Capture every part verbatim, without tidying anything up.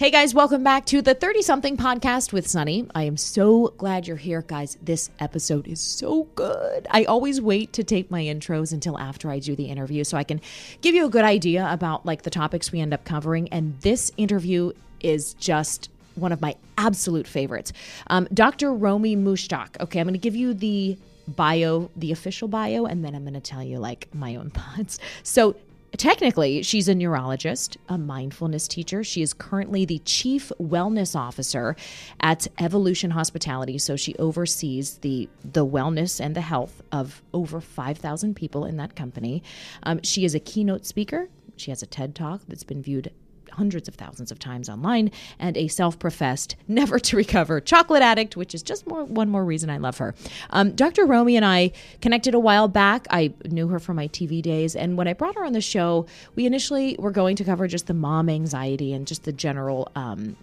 Hey guys, welcome back to the thirty something podcast with Sunny. I am so glad you're here, guys. This episode is so good. I always wait to tape my intros until after I do the interview so I can give you a good idea about like the topics we end up covering. And this interview is just one of my absolute favorites. Um, Doctor Romie Mushtaq. Okay, I'm going to give you the bio, the official bio, and then I'm going to tell you like my own thoughts. So technically, she's a neurologist, a mindfulness teacher. She is currently the Chief Wellness Officer at Evolution Hospitality. So she oversees the the wellness and the health of over five thousand people in that company. Um, she is a keynote speaker. She has a TED Talk that's been viewed hundreds of thousands of times online, and a self-professed never to recover chocolate addict, which is just more one more reason I love her. Um, Doctor Romie and I connected a while back. I knew her from my T V days. And when I brought her on the show, we initially were going to cover just the mom anxiety and just the general um,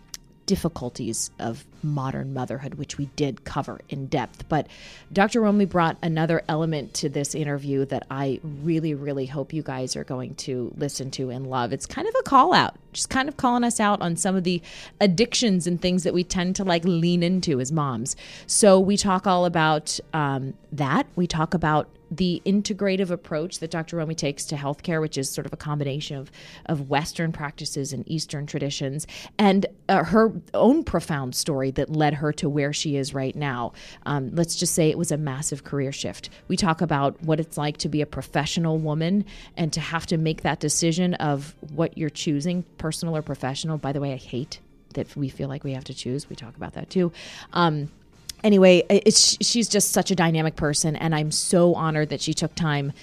difficulties of modern motherhood, which we did cover in depth. But Doctor Romie brought another element to this interview that I really, really hope you guys are going to listen to and love. It's kind of a call out, just kind of calling us out on some of the addictions and things that we tend to like lean into as moms. So we talk all about um, that. We talk about the integrative approach that Doctor Romie takes to healthcare, which is sort of a combination of, of Western practices and Eastern traditions, and uh, her own profound story that led her to where she is right now. Um, let's just say it was a massive career shift. We talk about what it's like to be a professional woman and to have to make that decision of what you're choosing, personal or professional. By the way, I hate that we feel like we have to choose. We talk about that too. Um, Anyway, it's, she's just such a dynamic person, and I'm so honored that she took time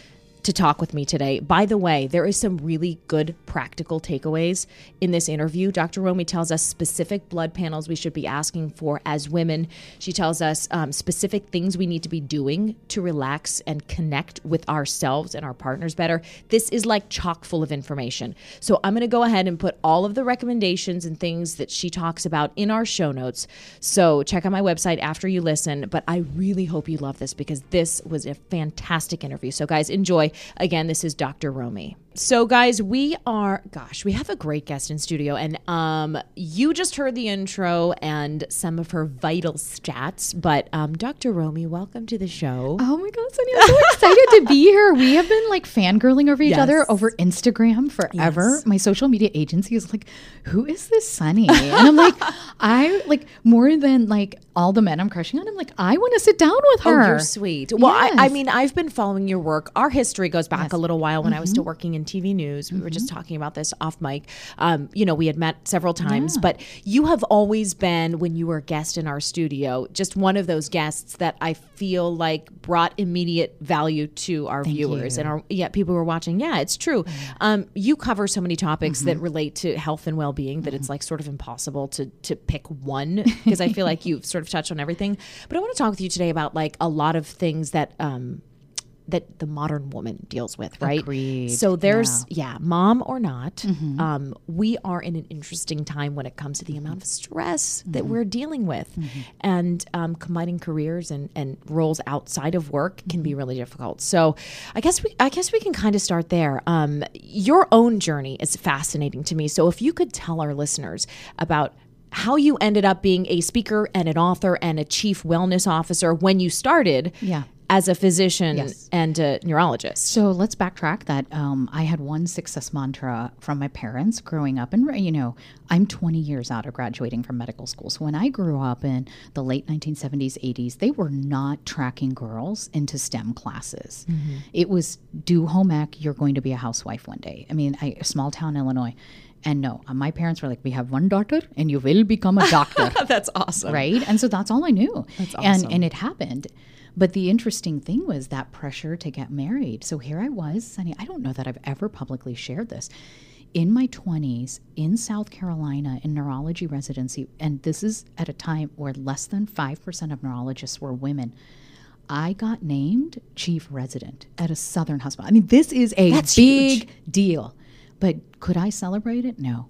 to talk with me today. By the way, there is some really good practical takeaways in this interview. Doctor Romie tells us specific blood panels we should be asking for as women. She tells us um, specific things we need to be doing to relax and connect with ourselves and our partners better. This is like chock full of information. So I'm going to go ahead and put all of the recommendations and things that she talks about in our show notes. So check out my website after you listen. But I really hope you love this because this was a fantastic interview. So guys, enjoy. Again, this is Doctor Romie. So guys, we are, gosh, we have a great guest in studio, and um, you just heard the intro and some of her vital stats, but um, Doctor Romie, welcome to the show. Oh my God, Sunny, I'm so excited to be here. We have been like fangirling over each yes. other over Instagram forever. Yes. My social media agency is like, who is this Sunny? And I'm like, I like more than like all the men I'm crushing on, I'm like, I want to sit down with her. Oh, you're sweet. Well, yes. I, I mean, I've been following your work. Our history goes back yes. a little while when mm-hmm. I was still working in T V news. We mm-hmm. were just talking about this off mic. Um, you know, we had met several times, yeah. but you have always been, when you were a guest in our studio, just one of those guests that I feel like brought immediate value to our Thank viewers you. and our yeah, people who are watching. Yeah, it's true. Um, you cover so many topics mm-hmm. that relate to health and well-being that mm-hmm. it's like sort of impossible to to pick one, because I feel like you've sort of touched on everything. But I want to talk with you today about like a lot of things that um, that the modern woman deals with, right? Agreed. So there's, yeah, yeah mom or not, mm-hmm. um, we are in an interesting time when it comes to the amount of stress mm-hmm. that we're dealing with. Mm-hmm. And um, combining careers and, and roles outside of work can mm-hmm. be really difficult. So I guess we I guess we can kind of start there. Um, your own journey is fascinating to me. So if you could tell our listeners about how you ended up being a speaker and an author and a chief wellness officer when you started. Yeah. As a physician yes. and a neurologist. So let's backtrack that. Um, I had one success mantra from my parents growing up. And, you know, I'm twenty years out of graduating from medical school. So when I grew up in the late nineteen seventies, eighties, they were not tracking girls into STEM classes. Mm-hmm. It was do home ec, you're going to be a housewife one day. I mean, I, small town Illinois. And no, my parents were like, we have one daughter and you will become a doctor. That's awesome. Right? And so that's all I knew. That's awesome. And, and it happened. But the interesting thing was that pressure to get married. So here I was, Sunny, I don't know that I've ever publicly shared this. In my twenties, in South Carolina, in neurology residency, and this is at a time where less than five percent of neurologists were women, I got named chief resident at a Southern hospital. I mean, this is a That's big huge. deal. But could I celebrate it? No.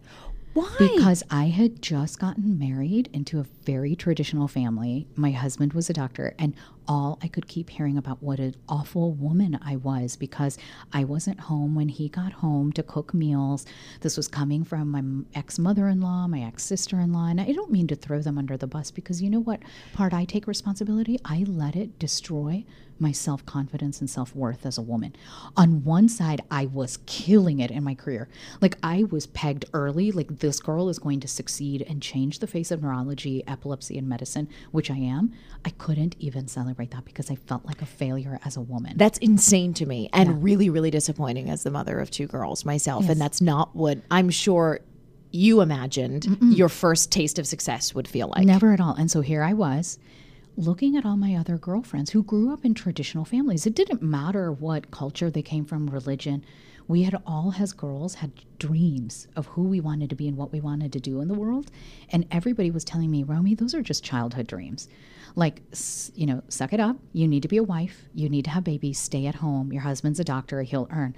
Why? Because I had just gotten married into a very traditional family. My husband was a doctor, and all I could keep hearing about what an awful woman I was because I wasn't home when he got home to cook meals. This was coming from my ex-mother-in-law, my ex-sister-in-law, and I don't mean to throw them under the bus because you know what part I take responsibility? I let it destroy my self-confidence and self-worth as a woman. On one side, I was killing it in my career. Like I was pegged early, like this girl is going to succeed and change the face of neurology, epilepsy, and medicine, which I am. I couldn't even celebrate that because I felt like a failure as a woman. That's insane to me and yeah. really, really disappointing as the mother of two girls myself. Yes. And that's not what I'm sure you imagined Mm-mm. your first taste of success would feel like. Never at all. And so here I was, looking at all my other girlfriends who grew up in traditional families. It didn't matter what culture they came from, religion. We had all, as girls, had dreams of who we wanted to be and what we wanted to do in the world. And everybody was telling me, Romie, those are just childhood dreams. Like, you know, suck it up. You need to be a wife. You need to have babies. Stay at home. Your husband's a doctor. He'll earn.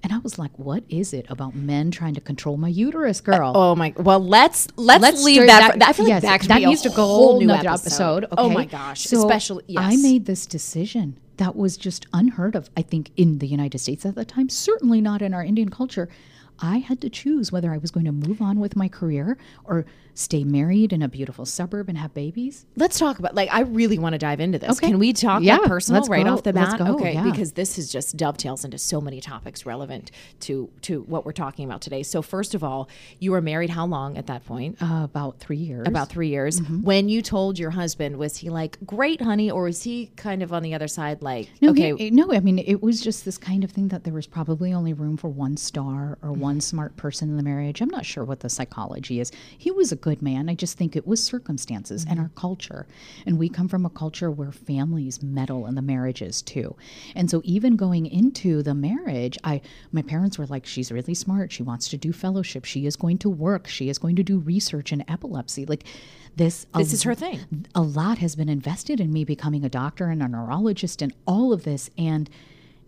And I was like, what is it about men trying to control my uterus, girl? Uh, oh, my. Well, let's let's, let's leave that. For, that I feel yes, like that, that needs to go a whole new episode. episode okay? Oh, my gosh. So Especially, yes. I made this decision that was just unheard of, I think, in the United States at the time. Certainly not in our Indian culture. I had to choose whether I was going to move on with my career or stay married in a beautiful suburb and have babies. Let's talk about, like, I really want to dive into this. Okay. Can we talk yeah, like personal right go, off the bat? Let's go, okay, yeah. Because this is just dovetails into so many topics relevant to, to what we're talking about today. So first of all, you were married how long at that point? Uh, about three years. About three years. Mm-hmm. When you told your husband, was he like, great, honey, or was he kind of on the other side like, no, okay? He, no, I mean, it was just this kind of thing that there was probably only room for one star or one. one smart person in the marriage. I'm not sure what the psychology is. He was a good man. I just think it was circumstances mm-hmm. and our culture. And we come from a culture where families meddle in the marriages too. And so even going into the marriage, I my parents were like, she's really smart. She wants to do fellowship. She is going to work. She is going to do research in epilepsy. Like this. This a, is her thing. A lot has been invested in me becoming a doctor and a neurologist and all of this. And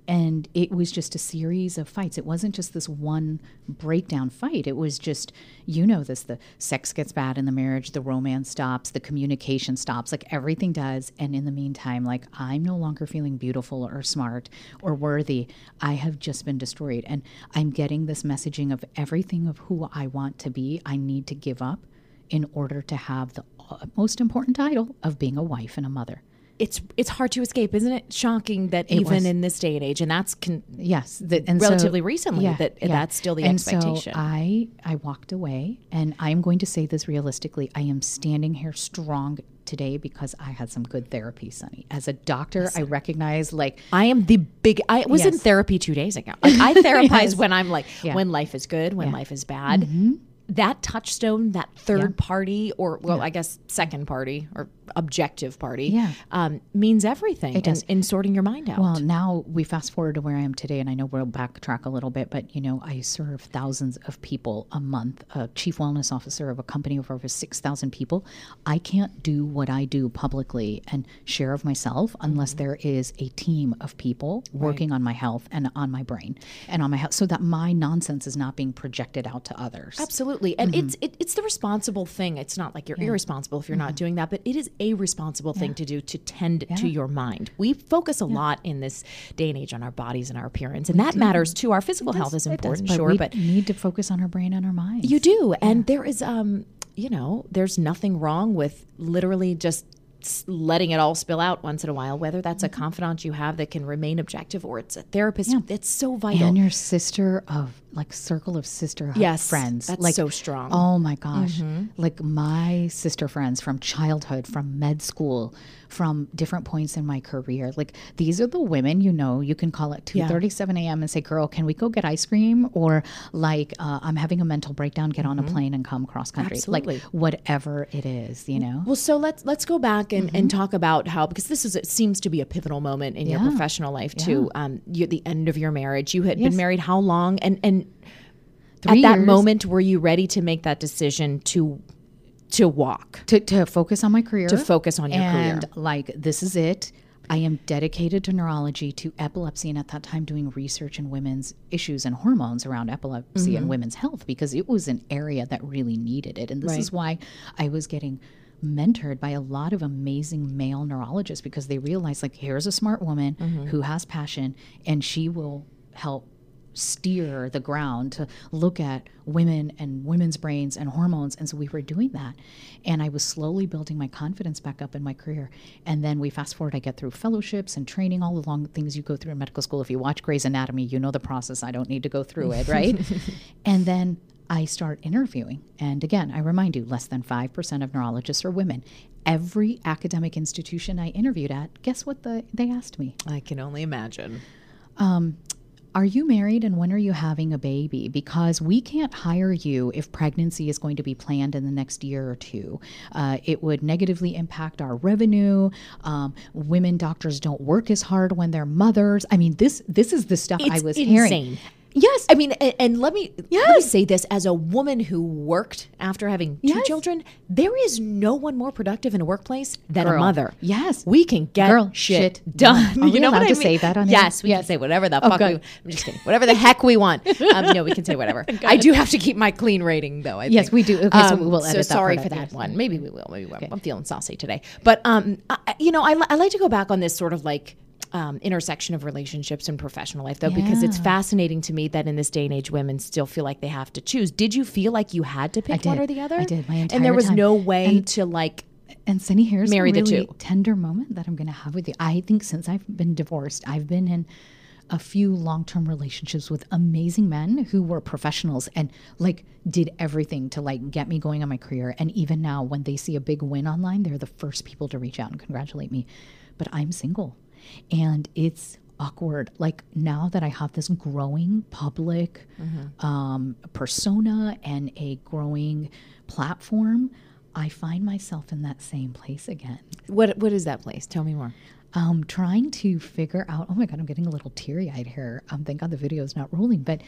And it was just a series of fights. It wasn't just this one breakdown fight. It was just, you know this, the sex gets bad in the marriage, the romance stops, the communication stops, like everything does. And in the meantime, like I'm no longer feeling beautiful or smart or worthy. I have just been destroyed. And I'm getting this messaging of everything of who I want to be, I need to give up in order to have the most important title of being a wife and a mother. It's it's hard to escape, isn't it? Shocking that it even was. In this day and age, and that's con- yes, the, and relatively so, recently yeah, that yeah. that's still the and expectation. So I I walked away, and I'm going to say this realistically: I am standing here strong today because I had some good therapy, Sunny. As a doctor, yes. I recognize like I am the big. I was yes. in therapy two days ago. Like, I therapize yes. when I'm like yeah. when life is good, when yeah. life is bad. Mm-hmm. That touchstone, that third yeah. party, or well, yeah. I guess second party or objective party, yeah. um, means everything. It does in, in sorting your mind out. Well, now we fast forward to where I am today, and I know we'll backtrack a little bit, but you know, I serve thousands of people a month. A chief wellness officer of a company of over six thousand people. I can't do what I do publicly and share of myself unless mm-hmm. there is a team of people right. working on my health and on my brain and on my health, so that my nonsense is not being projected out to others. Absolutely. And mm-hmm. it's it, it's the responsible thing. It's not like you're yeah. irresponsible if you're mm-hmm. not doing that, but it is a responsible yeah. thing to do to tend yeah. to your mind. We focus a yeah. lot in this day and age on our bodies and our appearance, and we that do. matters too. Our physical does, health is important, does, but sure, we but need to focus on our brain and our minds. You do, yeah. and there is, um, you know, there's nothing wrong with literally just letting it all spill out once in a while, whether that's mm-hmm. a confidant you have that can remain objective or it's a therapist. Yeah. It's so vital. And your sister of like circle of sisterhood yes, friends. That's like, so strong. Oh my gosh. Mm-hmm. Like my sister friends from childhood, from med school, from different points in my career. Like these are the women, you know, you can call at two thirty-seven a.m. and say, girl, can we go get ice cream? Or like, uh, I'm having a mental breakdown, get mm-hmm. on a plane and come cross country. Absolutely. Like whatever it is, you know? Well, so let's, let's go back And, mm-hmm. and talk about how, because this is it seems to be a pivotal moment in yeah. your professional life too. Yeah. Um, you, the end of your marriage, you had yes. been married how long? And and Three at that years. moment, were you ready to make that decision to to walk to to focus on my career, to focus on your and career? Like this is it. I am dedicated to neurology, to epilepsy, and at that time doing research in women's issues and hormones around epilepsy mm-hmm. and women's health because it was an area that really needed it. And this right. is why I was getting mentored by a lot of amazing male neurologists because they realize, like, here's a smart woman mm-hmm. who has passion, and she will help steer the ground to look at women and women's brains and hormones. And so we were doing that, and I was slowly building my confidence back up in my career. And then we fast forward, I get through fellowships and training, all the long things you go through in medical school. If you watch Grey's Anatomy, you know the process. I don't need to go through it, right? And then I start interviewing. And again, I remind you, less than five percent of neurologists are women. Every academic institution I interviewed at, guess what the, they asked me? I can only imagine. Um, are you married, and when are you having a baby? Because we can't hire you if pregnancy is going to be planned in the next year or two. Uh, it would negatively impact our revenue. Um, women doctors don't work as hard when they're mothers. I mean, this this is the stuff it's I was insane. hearing. Yes. I mean, and, and let me yes. let me say this as a woman who worked after having two yes. children. There is no one more productive in a workplace than Girl. a mother. Yes. We can get Girl, shit, shit done. done. Are you we know allowed what I to mean? say that on Yes, it? we yes. can say whatever the oh, fuck God. we I'm just kidding. Whatever the heck we want. Um, no, we can say whatever. I do have to keep my clean rating, though. I yes, think. we do. Okay, so we will um, edit so that. So sorry for that yes. one. Maybe we will. Maybe we will. Okay. I'm feeling saucy today. But, um, I, you know, I, I like to go back on this sort of like, Um, intersection of relationships and professional life, though, yeah. because it's fascinating to me that in this day and age, women still feel like they have to choose. Did you feel like you had to pick one or the other? I did. My entire and there was time. no way and, to like. And Cindy, here's marry a really the two. tender moment that I'm going to have with you. I think since I've been divorced, I've been in a few long-term relationships with amazing men who were professionals and like did everything to like get me going on my career. And even now, when they see a big win online, they're the first people to reach out and congratulate me. But I'm single. And it's awkward. Like now that I have this growing public mm-hmm. um, persona and a growing platform, I find myself in that same place again. What What is that place? Tell me more. Um, trying to figure out, oh my God, I'm getting a little teary-eyed here. Um, thank God the video is not rolling, but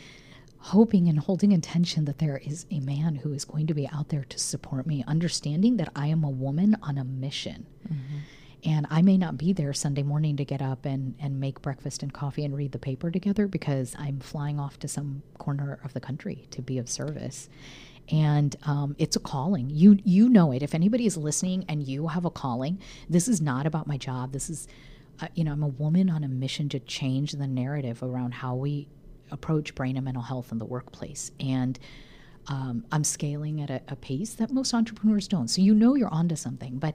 hoping and holding intention that there is a man who is going to be out there to support me, understanding that I am a woman on a mission. Mm-hmm. And I may not be there Sunday morning to get up and, and make breakfast and coffee and read the paper together because I'm flying off to some corner of the country to be of service. And um, it's a calling. You you know it. If anybody is listening and you have a calling, this is not about my job. This is, uh, you know, I'm a woman on a mission to change the narrative around how we approach brain and mental health in the workplace. And um, I'm scaling at a, a pace that most entrepreneurs don't. So you know you're onto something. But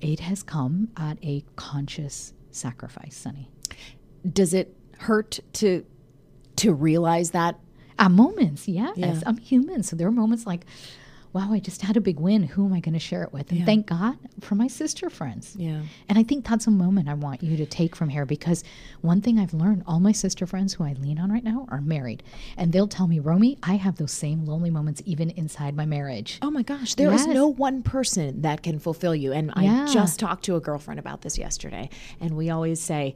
it has come at a conscious sacrifice, Sunny. Does it hurt to to realize that? At moments, yes. Yeah. I'm human. So there are moments like, wow, I just had a big win. Who am I going to share it with? And yeah. thank God for my sister friends. Yeah. And I think that's a moment I want you to take from here, because one thing I've learned, all my sister friends who I lean on right now are married. And they'll tell me, Romie, I have those same lonely moments even inside my marriage. Oh my gosh, there yes. is no one person that can fulfill you. And yeah. I just talked to a girlfriend about this yesterday. And we always say,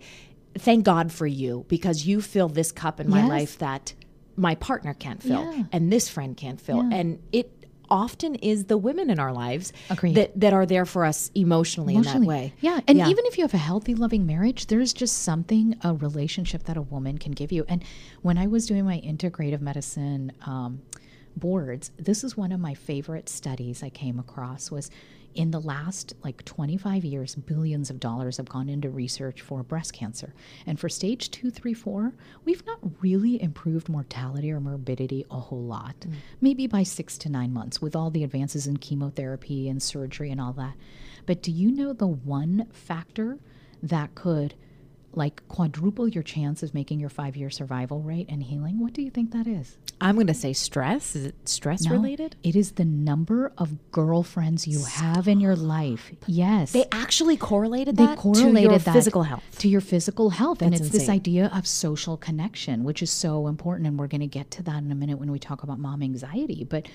thank God for you, because you fill this cup in my yes. life that my partner can't fill yeah. and this friend can't fill. Yeah. And it often is the women in our lives that, that are there for us emotionally, emotionally. in that way. Yeah. And yeah. even if you have a healthy, loving marriage, there's just something, a relationship that a woman can give you. And when I was doing my integrative medicine um, boards, this is one of my favorite studies I came across was in the last like twenty-five years, billions of dollars have gone into research for breast cancer. And for stage two, three, four, we've not really improved mortality or morbidity a whole lot, mm. maybe by six to nine months with all the advances in chemotherapy and surgery and all that. But do you know the one factor that could like quadruple your chance of making your five-year survival rate and healing? What do you think that is? I'm going to say stress. Is it stress no, related? It is the number of girlfriends you Stop. have in your life. Yes. They actually correlated that they correlated to your that physical health. To your physical health. That's and it's insane. This idea of social connection, which is so important. And we're going to get to that in a minute when we talk about mom anxiety. But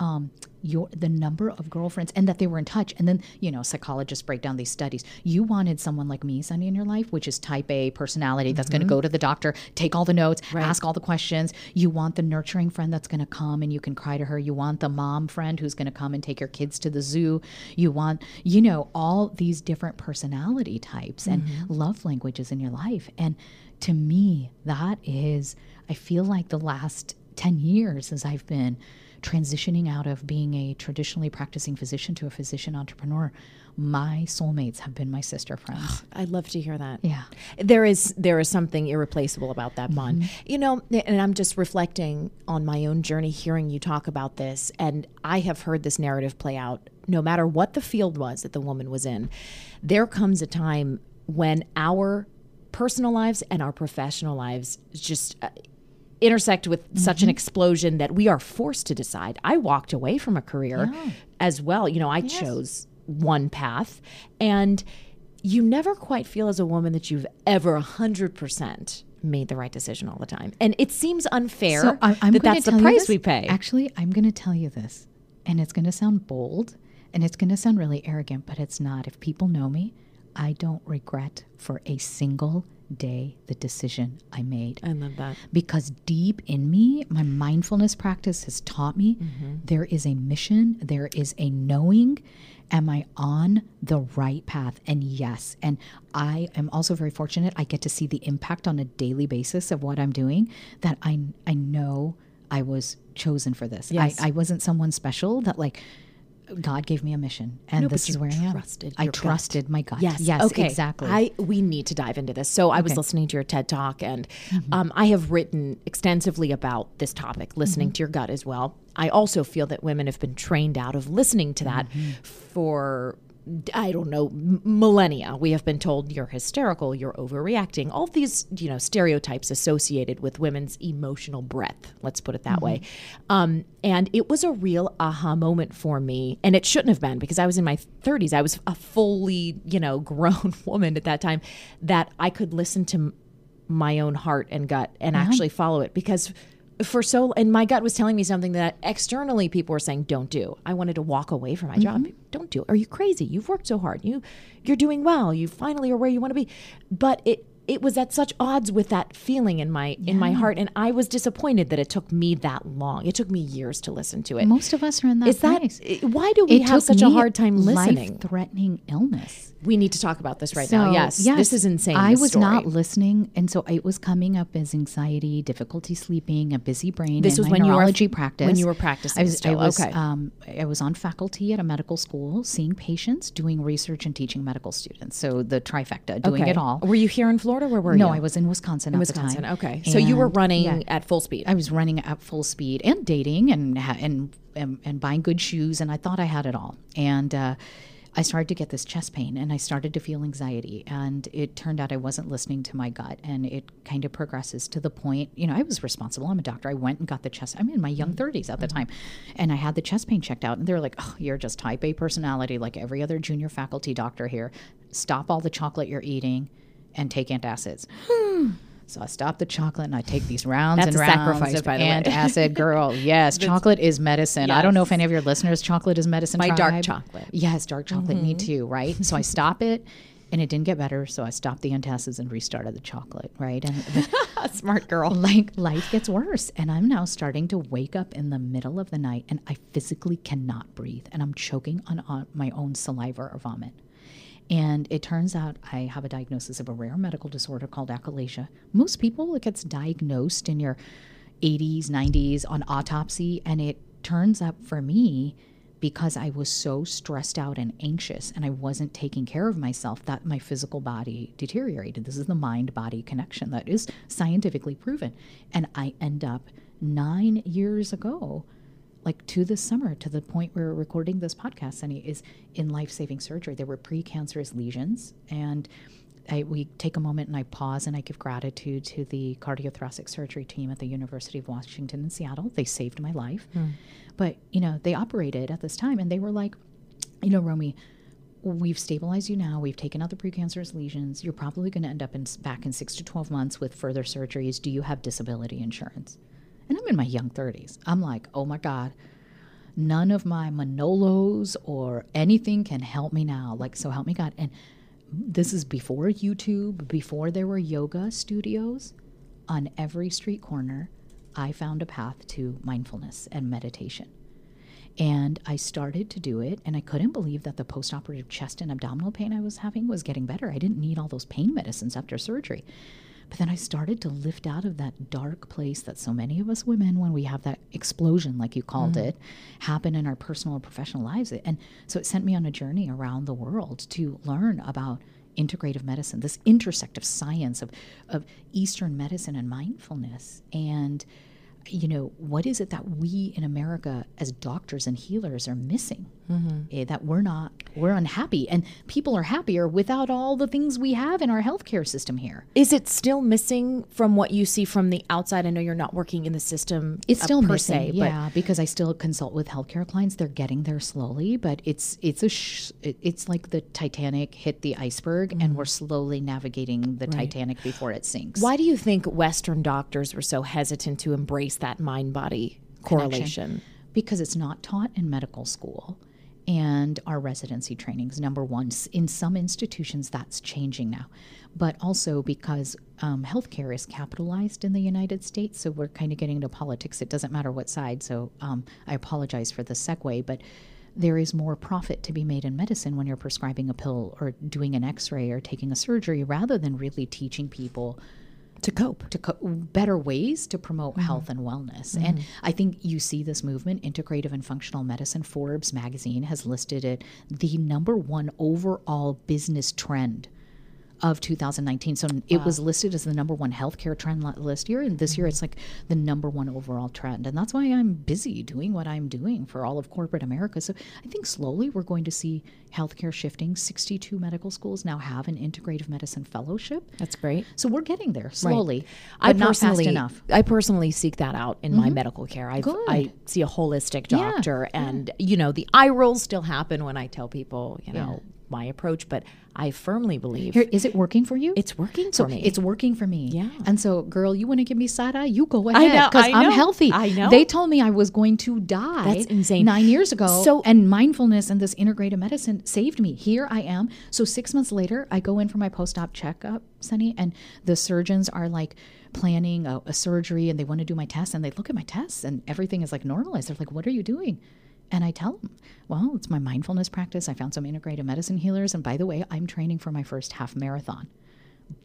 um, your the number of girlfriends and that they were in touch. And then, you know, psychologists break down these studies. You wanted someone like me, Sunny, in your life, which is type A personality that's mm-hmm. going to go to the doctor, take all the notes, right. ask all the questions. You want the nurturing friend that's going to come and you can cry to her. You want the mom friend who's going to come and take your kids to the zoo. You want, you know, all these different personality types mm-hmm. and love languages in your life. And to me, that is, I feel like the last ten years as I've been transitioning out of being a traditionally practicing physician to a physician entrepreneur, my soulmates have been my sister friends. Oh, I love to hear that. Yeah. There is there is something irreplaceable about that bond. Mm-hmm. You know, and I'm just reflecting on my own journey hearing you talk about this, and I have heard this narrative play out no matter what the field was that the woman was in. There comes a time when our personal lives and our professional lives just uh, intersect with mm-hmm. such an explosion that we are forced to decide. I walked away from a career yeah. as well. You know, I yes. chose one path, and you never quite feel as a woman that you've ever one hundred percent made the right decision all the time. And it seems unfair so I, I'm that that's the price we pay. Actually, I'm going to tell you this, and it's going to sound bold, and it's going to sound really arrogant, but it's not. If people know me, I don't regret for a single day the decision I made. I love that. Because deep in me, my mindfulness practice has taught me mm-hmm. there is a mission, there is a knowing. Am I on the right path? And yes. And I am also very fortunate. I get to see the impact on a daily basis of what I'm doing, that I, I know I was chosen for this. Yes. I, I wasn't someone special that like, God gave me a mission, and no, this is where I am. I trusted gut. my gut. Yes, yes, okay. exactly. I we need to dive into this. So I okay. was listening to your TED Talk, and mm-hmm. um, I have written extensively about this topic, listening mm-hmm. to your gut as well. I also feel that women have been trained out of listening to that mm-hmm. for, I don't know, millennia. We have been told you're hysterical, you're overreacting, all these, you know, stereotypes associated with women's emotional breadth. Let's put it that mm-hmm. way. Um, and it was a real aha moment for me. And it shouldn't have been, because I was in my thirties. I was a fully, you know, grown woman at that time, that I could listen to my own heart and gut and mm-hmm. actually follow it. Because for so, and my gut was telling me something that externally people were saying, don't do. I wanted to walk away from my mm-hmm. job. Don't do it. Are you crazy? You've worked so hard. You, you're doing well. You finally are where you want to be. But it, it was at such odds with that feeling in my yeah. in my heart, and I was disappointed that it took me that long. It took me years to listen to it. Most of us are in that Is place. That, why do we it have such a hard time listening? Life-threatening illness. We need to talk about this right so, now. Yes, yes, this is insane. I was story. not listening, and so it was coming up as anxiety, difficulty sleeping, a busy brain. This was my when neurology you were practice. When you were practicing, I was. Still. I was. Okay. Um, I was on faculty at a medical school, seeing patients, doing research, and teaching medical students. So the trifecta, doing okay. it all. Were you here in Florida? Or where were no, you? No, I was in Wisconsin. In at Wisconsin, the time. Okay. And so you were running yeah, at full speed. I was running at full speed and dating and and and, and buying good shoes, and I thought I had it all. And uh, I started to get this chest pain, and I started to feel anxiety. And it turned out I wasn't listening to my gut, and it kind of progresses to the point. You know, I was responsible. I'm a doctor. I went and got the chest. I'm in my young thirties at the mm-hmm. time, and I had the chest pain checked out. And they were like, "Oh, you're just type A personality, like every other junior faculty doctor here. Stop all the chocolate you're eating and take antacids." Hmm. So I stop the chocolate, and I take these rounds That's and rounds of antacid, girl. Yes, chocolate is medicine. Yes. I don't know if any of your listeners, chocolate is medicine. My tribe. Dark chocolate. Yes, dark chocolate, mm-hmm. me too, right? So I stop it, and it didn't get better, so I stopped the antacids and restarted the chocolate, right? And the, smart girl. Like, life gets worse, and I'm now starting to wake up in the middle of the night, and I physically cannot breathe, and I'm choking on, on my own saliva or vomit. And it turns out I have a diagnosis of a rare medical disorder called achalasia. Most people, it gets diagnosed in your eighties, nineties on autopsy. And it turns up for me, because I was so stressed out and anxious and I wasn't taking care of myself, that my physical body deteriorated. This is the mind-body connection that is scientifically proven. And I end up nine years ago, like to the summer, to the point where we're recording this podcast, Sunny, is in life-saving surgery. There were precancerous lesions, and I, we take a moment and I pause and I give gratitude to the cardiothoracic surgery team at the University of Washington in Seattle. They saved my life. Mm. But, you know, they operated at this time, and they were like, you know, Romie, we've stabilized you now. We've taken out the precancerous lesions. You're probably going to end up in back in six to twelve months with further surgeries. Do you have disability insurance? And I'm in my young thirties. I'm like, oh my God, none of my Manolos or anything can help me now. Like, so help me God. And this is before YouTube, before there were yoga studios. On every street corner, I found a path to mindfulness and meditation. And I started to do it, and I couldn't believe that the postoperative chest and abdominal pain I was having was getting better. I didn't need all those pain medicines after surgery. But then I started to lift out of that dark place that so many of us women, when we have that explosion, like you called mm-hmm. it, happen in our personal and professional lives. And so it sent me on a journey around the world to learn about integrative medicine, this intersective science of, of Eastern medicine and mindfulness. And, you know, what is it that we in America as doctors and healers are missing? Mm-hmm. That we're not, we're unhappy, and people are happier without all the things we have in our healthcare system here. Is it still missing from what you see from the outside? I know you're not working in the system. It's still per missing, se, yeah, but because I still consult with healthcare clients. They're getting there slowly, but it's it's a sh- it's like the Titanic hit the iceberg, mm-hmm. and we're slowly navigating the right. Titanic before it sinks. Why do you think Western doctors were so hesitant to embrace that mind-body correlation? Connection. Because it's not taught in medical school. And our residency trainings, number one. In some institutions, that's changing now. But also because um, healthcare is capitalized in the United States, so we're kind of getting into politics. It doesn't matter what side, so um, I apologize for the segue, but there is more profit to be made in medicine when you're prescribing a pill or doing an x-ray or taking a surgery rather than really teaching people to cope, to co- better ways to promote mm-hmm. health and wellness. Mm-hmm. And I think you see this movement, integrative and functional medicine. Forbes magazine has listed it the number one overall business trend of two thousand nineteen. So wow. It was listed as the number one healthcare trend last year. And this mm-hmm. year it's like the number one overall trend. And that's why I'm busy doing what I'm doing for all of corporate America. So I think slowly we're going to see healthcare shifting. sixty-two medical schools now have an integrative medicine fellowship. That's great. So we're getting there slowly, right. but I not fast enough. I personally seek that out in mm-hmm. my medical care. I've, I see a holistic doctor yeah. and, yeah. you know, the eye rolls still happen when I tell people, you know, yeah. my approach, but I firmly believe. Here, is it working for you? It's working so for me. It's working for me. Yeah. And so, girl, you want to give me side eye? You go ahead, because I'm healthy. I know. They told me I was going to die. That's insane. Nine years ago. So, and mindfulness and this integrative medicine saved me. Here I am. So six months later, I go in for my post-op checkup, Sunny, and the surgeons are like planning a, a surgery, and they want to do my tests, and they look at my tests, and everything is like normalized. They're like, "What are you doing?" And I tell them, well, it's my mindfulness practice. I found some integrative medicine healers. And by the way, I'm training for my first half marathon.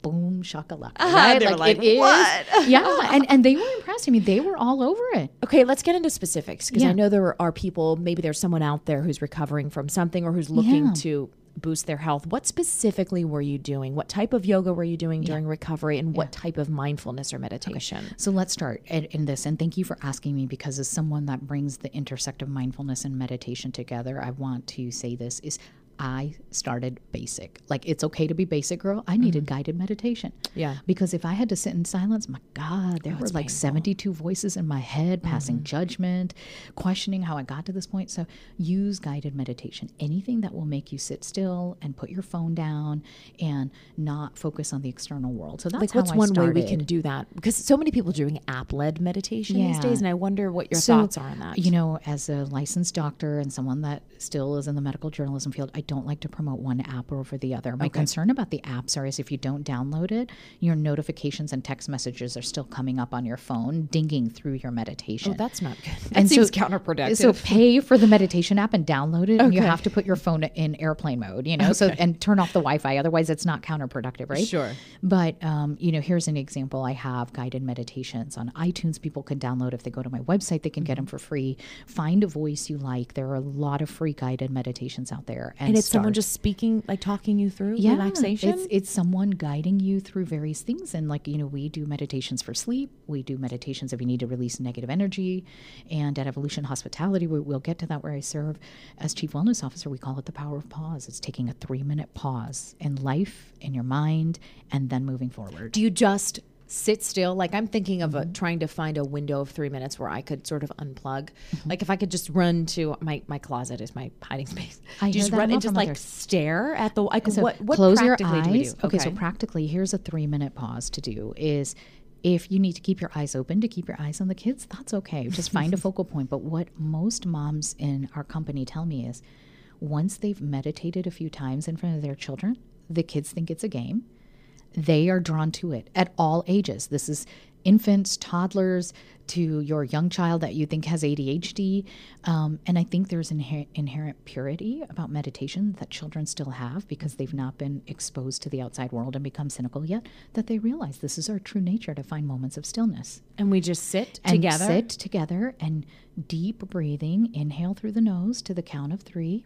Boom, shakalaka. Uh-huh. Right? They like, were like, it what? Is. Yeah. and, and they were impressed. I mean, they were all over it. Okay, let's get into specifics. Because yeah. I know there are people, maybe there's someone out there who's recovering from something or who's looking yeah. to boost their health. What specifically were you doing? What type of yoga were you doing yeah. during recovery, and yeah. what type of mindfulness or meditation? Okay. So let's start in, in this. And thank you for asking me, because as someone that brings the intersect of mindfulness and meditation together, I want to say this is I started basic. Like, it's okay to be basic, girl. I needed mm-hmm. guided meditation. Yeah. Because if I had to sit in silence, my God, there oh, were like painful. seventy-two voices in my head, mm-hmm. passing judgment, questioning how I got to this point. So use guided meditation. Anything that will make you sit still and put your phone down and not focus on the external world. So that's like, how what's I one started. Way we can do that? Because so many people are doing app-led meditation yeah. these days, and I wonder what your so, thoughts are on that. You know, as a licensed doctor and someone that still is in the medical journalism field, I don't like to promote one app over the other. My okay. concern about the apps are is if you don't download it, your notifications and text messages are still coming up on your phone, dinging through your meditation. Oh, that's not good. That and seems so, counterproductive. So pay for the meditation app and download it, okay. and you have to put your phone in airplane mode, you know, okay. so and turn off the Wi-Fi. Otherwise, it's not counterproductive, right? Sure. But, um, you know, here's an example. I have guided meditations on iTunes. People can download. If they go to my website, they can mm-hmm. get them for free. Find a voice you like. There are a lot of free guided meditations out there. And, and it's start. someone just speaking, like talking you through yeah, relaxation? It's, it's someone guiding you through various things. And like, you know, we do meditations for sleep. We do meditations if you need to release negative energy. And at Evolution Hospitality, we, we'll get to that, where I serve as Chief Wellness Officer. We call it the power of pause. It's taking a three-minute pause in life, in your mind, and then moving forward. Do you just sit still? Like, I'm thinking of a, mm-hmm. trying to find a window of three minutes where I could sort of unplug. Mm-hmm. Like, if I could just run to my, my closet is my hiding space. I just run and just like others. stare at the wall. So what, what close your eyes. Do we do? Okay, okay, so practically, here's a three minute pause to do is, if you need to keep your eyes open to keep your eyes on the kids, that's okay. Just find a focal point. But what most moms in our company tell me is, once they've meditated a few times in front of their children, the kids think it's a game. they are drawn to it at all ages. This is infants, toddlers, to your young child that you think has A D H D. Um, and I think there's inher- inherent purity about meditation that children still have because they've not been exposed to the outside world and become cynical yet, that they realize this is our true nature, to find moments of stillness. And we just sit and together. sit together and deep breathing, inhale through the nose to the count of three,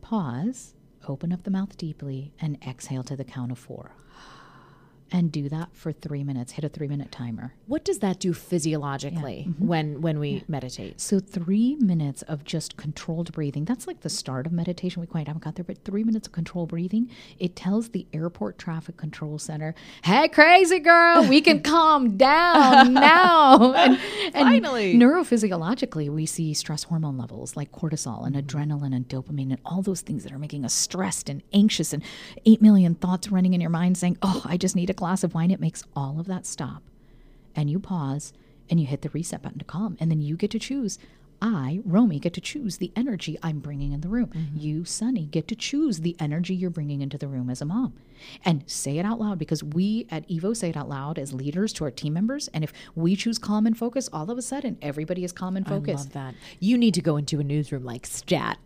pause, open up the mouth deeply, and exhale to the count of four. And do that for three minutes. Hit a three-minute timer. What does that do physiologically yeah. mm-hmm. when when we yeah. meditate? So three minutes of just controlled breathing. That's like the start of meditation. We quite haven't got there, but three minutes of controlled breathing. It tells the airport traffic control center, "Hey, crazy girl, we can calm down now." And, and finally, neurophysiologically, we see stress hormone levels like cortisol and adrenaline and dopamine and all those things that are making us stressed and anxious and eight million thoughts running in your mind saying, "Oh, I just need a glass of wine." It makes all of that stop, and you pause and you hit the reset button to calm, and then you get to choose. I, Romie, get to choose the energy I'm bringing in the room. Mm-hmm. You, Sunny, get to choose the energy you're bringing into the room as a mom. And say it out loud, because we at Evo say it out loud as leaders to our team members. And if we choose calm and focus, all of a sudden, everybody is calm and focused. I love that. You need to go into a newsroom like stat.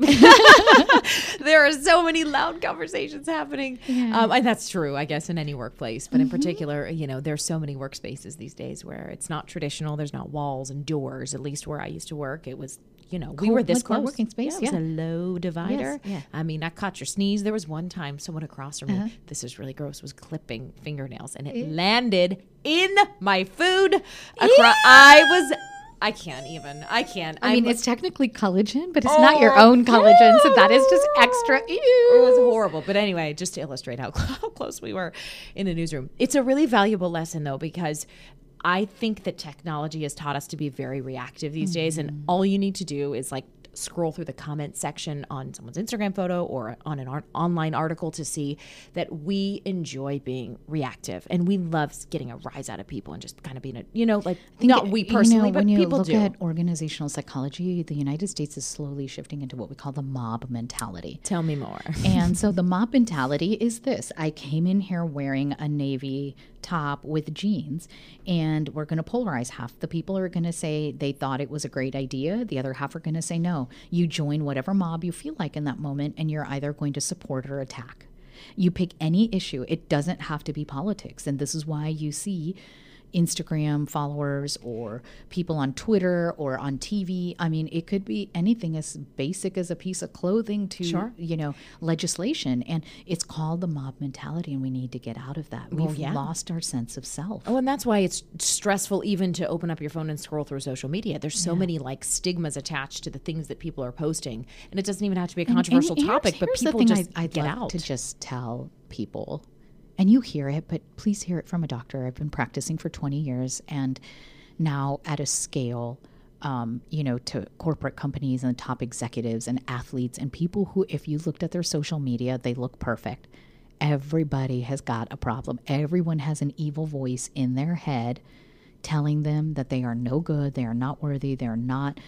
There are so many loud conversations happening. Yeah. Um, and that's true, I guess, in any workplace. But mm-hmm. in particular, you know, there's so many workspaces these days where it's not traditional. There's not walls and doors, at least where I used to work. It was, you know, we Co- were this close. Working space, yeah, it yeah. was a low divider. Yes, yeah. I mean, I caught your sneeze. There was one time someone across from uh-huh. me, this is really gross, was clipping fingernails, and it yeah. landed in my food. Acro- yeah. I was, I can't even, I can't. I I'm, mean, it's technically collagen, but it's oh, not your own collagen, yeah. so that is just extra. Ew. It was horrible. But anyway, just to illustrate how, how close we were in the newsroom. It's a really valuable lesson, though, because I think that technology has taught us to be very reactive these mm-hmm. days, and all you need to do is like scroll through the comment section on someone's Instagram photo or on an art- online article to see that we enjoy being reactive, and we love getting a rise out of people and just kind of being a, you know, like not we personally, you know, but when you people look do. At organizational psychology, the United States is slowly shifting into what we call the mob mentality. Tell me more. And so the mob mentality is this: I came in here wearing a navy top with jeans, and we're going to polarize. Half the people are going to say they thought it was a great idea. The other half are going to say no. You join whatever mob you feel like in that moment, and you're either going to support or attack. You pick any issue. It doesn't have to be politics. And this is why you see Instagram followers or people on Twitter or on T V. I mean, it could be anything as basic as a piece of clothing to, sure. you know, legislation. And it's called the mob mentality, and we need to get out of that. We've well, yeah. lost our sense of self. Oh, and that's why it's stressful even to open up your phone and scroll through social media. There's so yeah. many like stigmas attached to the things that people are posting, and it doesn't even have to be a controversial and, and here's, topic, here's but people the thing just I, I'd get love out. To just tell people. And you hear it, but please hear it from a doctor. I've been practicing for twenty years, and now at a scale, um, you know, to corporate companies and top executives and athletes and people who, if you looked at their social media, they look perfect. Everybody has got a problem. Everyone has an evil voice in their head telling them that they are no good, they are not worthy, they are not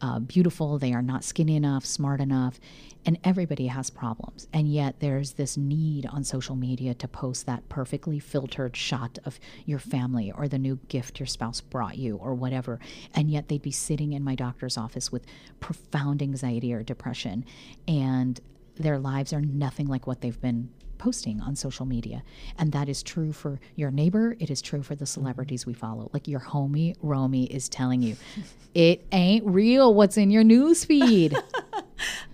uh, beautiful, they are not skinny enough, smart enough. And everybody has problems. And yet there's this need on social media to post that perfectly filtered shot of your family or the new gift your spouse brought you or whatever. And yet they'd be sitting in my doctor's office with profound anxiety or depression. And their lives are nothing like what they've been posting on social media. And that is true for your neighbor. It is true for the celebrities we follow. Like your homie, Romie, is telling you, it ain't real what's in your news feed.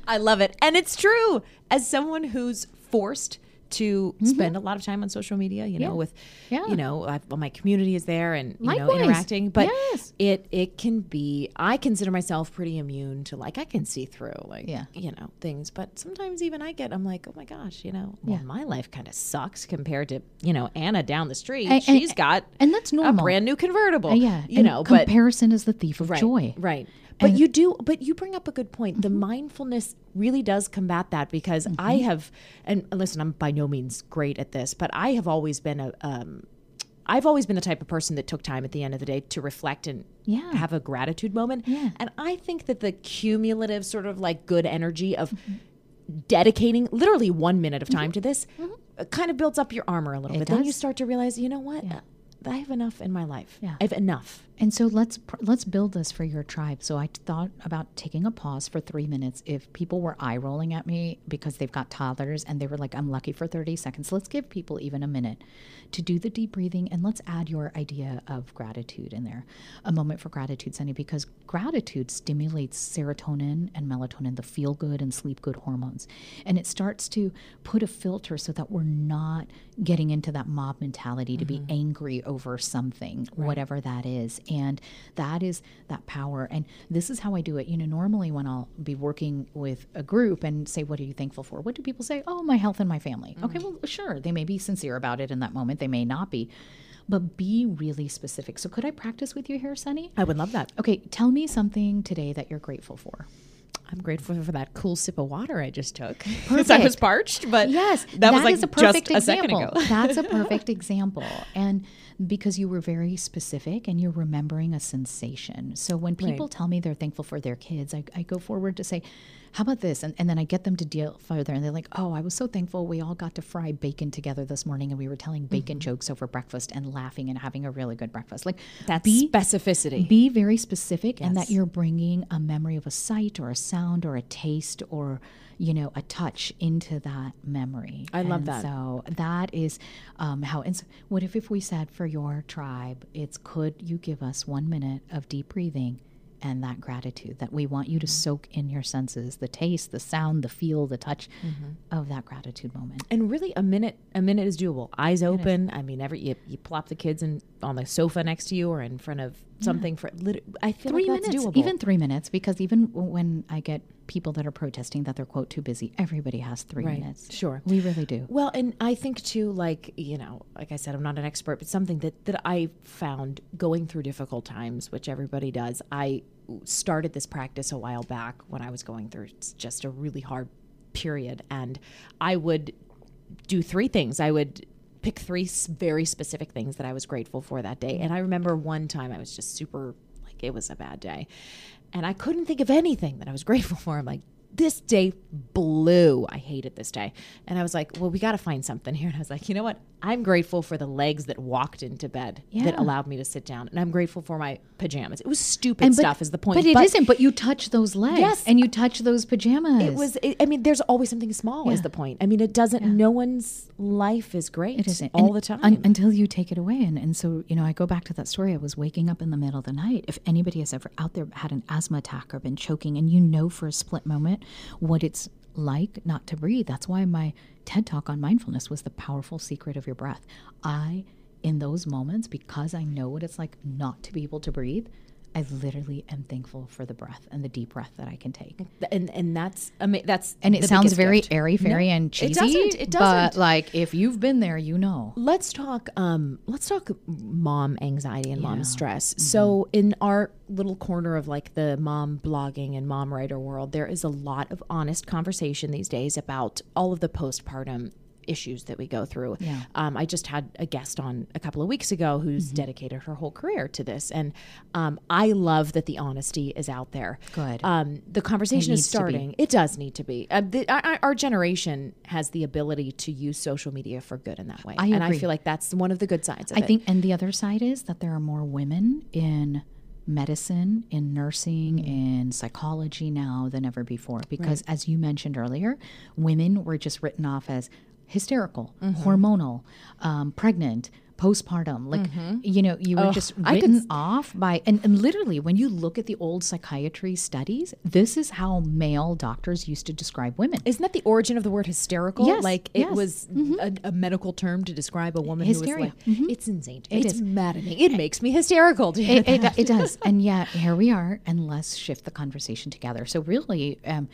I love it. And it's true. As someone who's forced to mm-hmm. spend a lot of time on social media, you yeah. know, with, yeah. you know, I, well, my community is there and, you Likewise. Know, interacting. But yes. it it can be, I consider myself pretty immune to, like, I can see through, like, yeah. you know, things. But sometimes even I get, I'm like, oh, my gosh, you know, well, yeah. my life kind of sucks compared to, you know, Anna down the street. And, She's and, got and that's normal. A brand new convertible. Uh, yeah. You and know, comparison but, is the thief of right, joy. Right. But you do, but you bring up a good point. Mm-hmm. The mindfulness really does combat that because mm-hmm. I have, and listen, I'm by no means great at this, but I have always been a, um, I've always been the type of person that took time at the end of the day to reflect and yeah. have a gratitude moment. Yeah. And I think that the cumulative sort of like good energy of mm-hmm. dedicating literally one minute of time mm-hmm. to this mm-hmm. kind of builds up your armor a little it bit. Does. Then you start to realize, you know what? Yeah. I have enough in my life. Yeah. I have enough. And so let's let's build this for your tribe. So I thought about taking a pause for three minutes. If people were eye rolling at me because they've got toddlers and they were like, I'm lucky for thirty seconds. Let's give people even a minute to do the deep breathing, and let's add your idea of gratitude in there. A moment for gratitude, Sunny, because gratitude stimulates serotonin and melatonin, the feel good and sleep good hormones. And it starts to put a filter so that we're not getting into that mob mentality to mm-hmm. be angry over something, right. whatever that is. And that is that power. And this is how I do it. You know, normally when I'll be working with a group and say, what are you thankful for? What do people say? Oh, my health and my family. Mm-hmm. Okay, well, sure. They may be sincere about it in that moment. They may not be, but be really specific. So could I practice with you here, Sunny? I would love that. Okay. Tell me something today that you're grateful for. I'm grateful for that cool sip of water I just took because I was parched, but yes, that, that was like a perfect just example. a second ago. That's a perfect example. And because you were very specific and you're remembering a sensation. So when people right. tell me they're thankful for their kids, I, I go forward to say, how about this? And, and then I get them to deal further. And they're like, oh, I was so thankful. We all got to fry bacon together this morning. And we were telling bacon mm-hmm. jokes over breakfast and laughing and having a really good breakfast. Like that's be, specificity. Be very specific, yes. and that you're bringing a memory of a sight or a sound or a taste or, you know, a touch into that memory. I love and that. So that is um, how, and so what if, if we said for your tribe, it's could you give us one minute of deep breathing and that gratitude that we want you to mm-hmm. soak in your senses, the taste, the sound, the feel, the touch mm-hmm. of that gratitude moment. And really a minute, a minute is doable. Eyes open. I mean, every, you, you plop the kids in on the sofa next to you or in front of something yeah. for, lit- I feel three like that's minutes, doable. Even three minutes, because even when I get people that are protesting that they're quote too busy, everybody has three right. minutes. Sure. We really do. Well, and I think too, like, you know, like I said, I'm not an expert, but something that, that I found going through difficult times, which everybody does. I started this practice a while back when I was going through just a really hard period. And I would do three things. I would pick three very specific things that I was grateful for that day. And I remember one time I was just super, like, it was a bad day. And I couldn't think of anything that I was grateful for. I'm like, this day blew. I hated this day. And I was like, well, we got to find something here. And I was like, you know what? I'm grateful for the legs that walked into bed yeah. that allowed me to sit down. And I'm grateful for my pajamas. It was stupid and stuff but, is the point. But it but, isn't. But you touch those legs. Yes. And you touch those pajamas. It was. It, I mean, there's always something small yeah. is the point. I mean, it doesn't. Yeah. No one's life is great. It isn't. All and, the time. Un, until you take it away. And, and so, you know, I go back to that story. I was waking up in the middle of the night. If anybody has ever out there had an asthma attack or been choking and you know for a split moment what it's like not to breathe. That's why my TED talk on mindfulness was the powerful secret of your breath. I, in those moments, because I know what it's like not to be able to breathe, I literally am thankful for the breath and the deep breath that I can take. And and that's ama- that's and it sounds very gift. airy fairy no, and cheesy. It doesn't. It doesn't. But like if you've been there, you know. Let's talk. Um. Let's talk mom anxiety and yeah. mom stress. Mm-hmm. So in our little corner of like the mom blogging and mom writer world, there is a lot of honest conversation these days about all of the postpartum issues that we go through. Yeah. Um, I just had a guest on a couple of weeks ago who's mm-hmm. dedicated her whole career to this. And um, I love that the honesty is out there. Good. Um, the conversation is starting. It does need to be. Uh, the, our, our generation has the ability to use social media for good in that way. I and agree. I feel like that's one of the good sides of I it. I think, and the other side is that there are more women in medicine, in nursing, mm-hmm. in psychology now than ever before. Because right. as you mentioned earlier, women were just written off as hysterical, mm-hmm. hormonal, um, pregnant, postpartum. Like, mm-hmm. you know, you were oh, just written could... off by, and, and literally when you look at the old psychiatry studies, this is how male doctors used to describe women. Isn't that the origin of the word hysterical? Yes, like it yes. was mm-hmm. a, a medical term to describe a woman Hysteria. who was like, mm-hmm. it's insane. It it's is. maddening. It makes me hysterical. Do you it, it, it does. And yet here we are, and let's shift the conversation together. So really, um,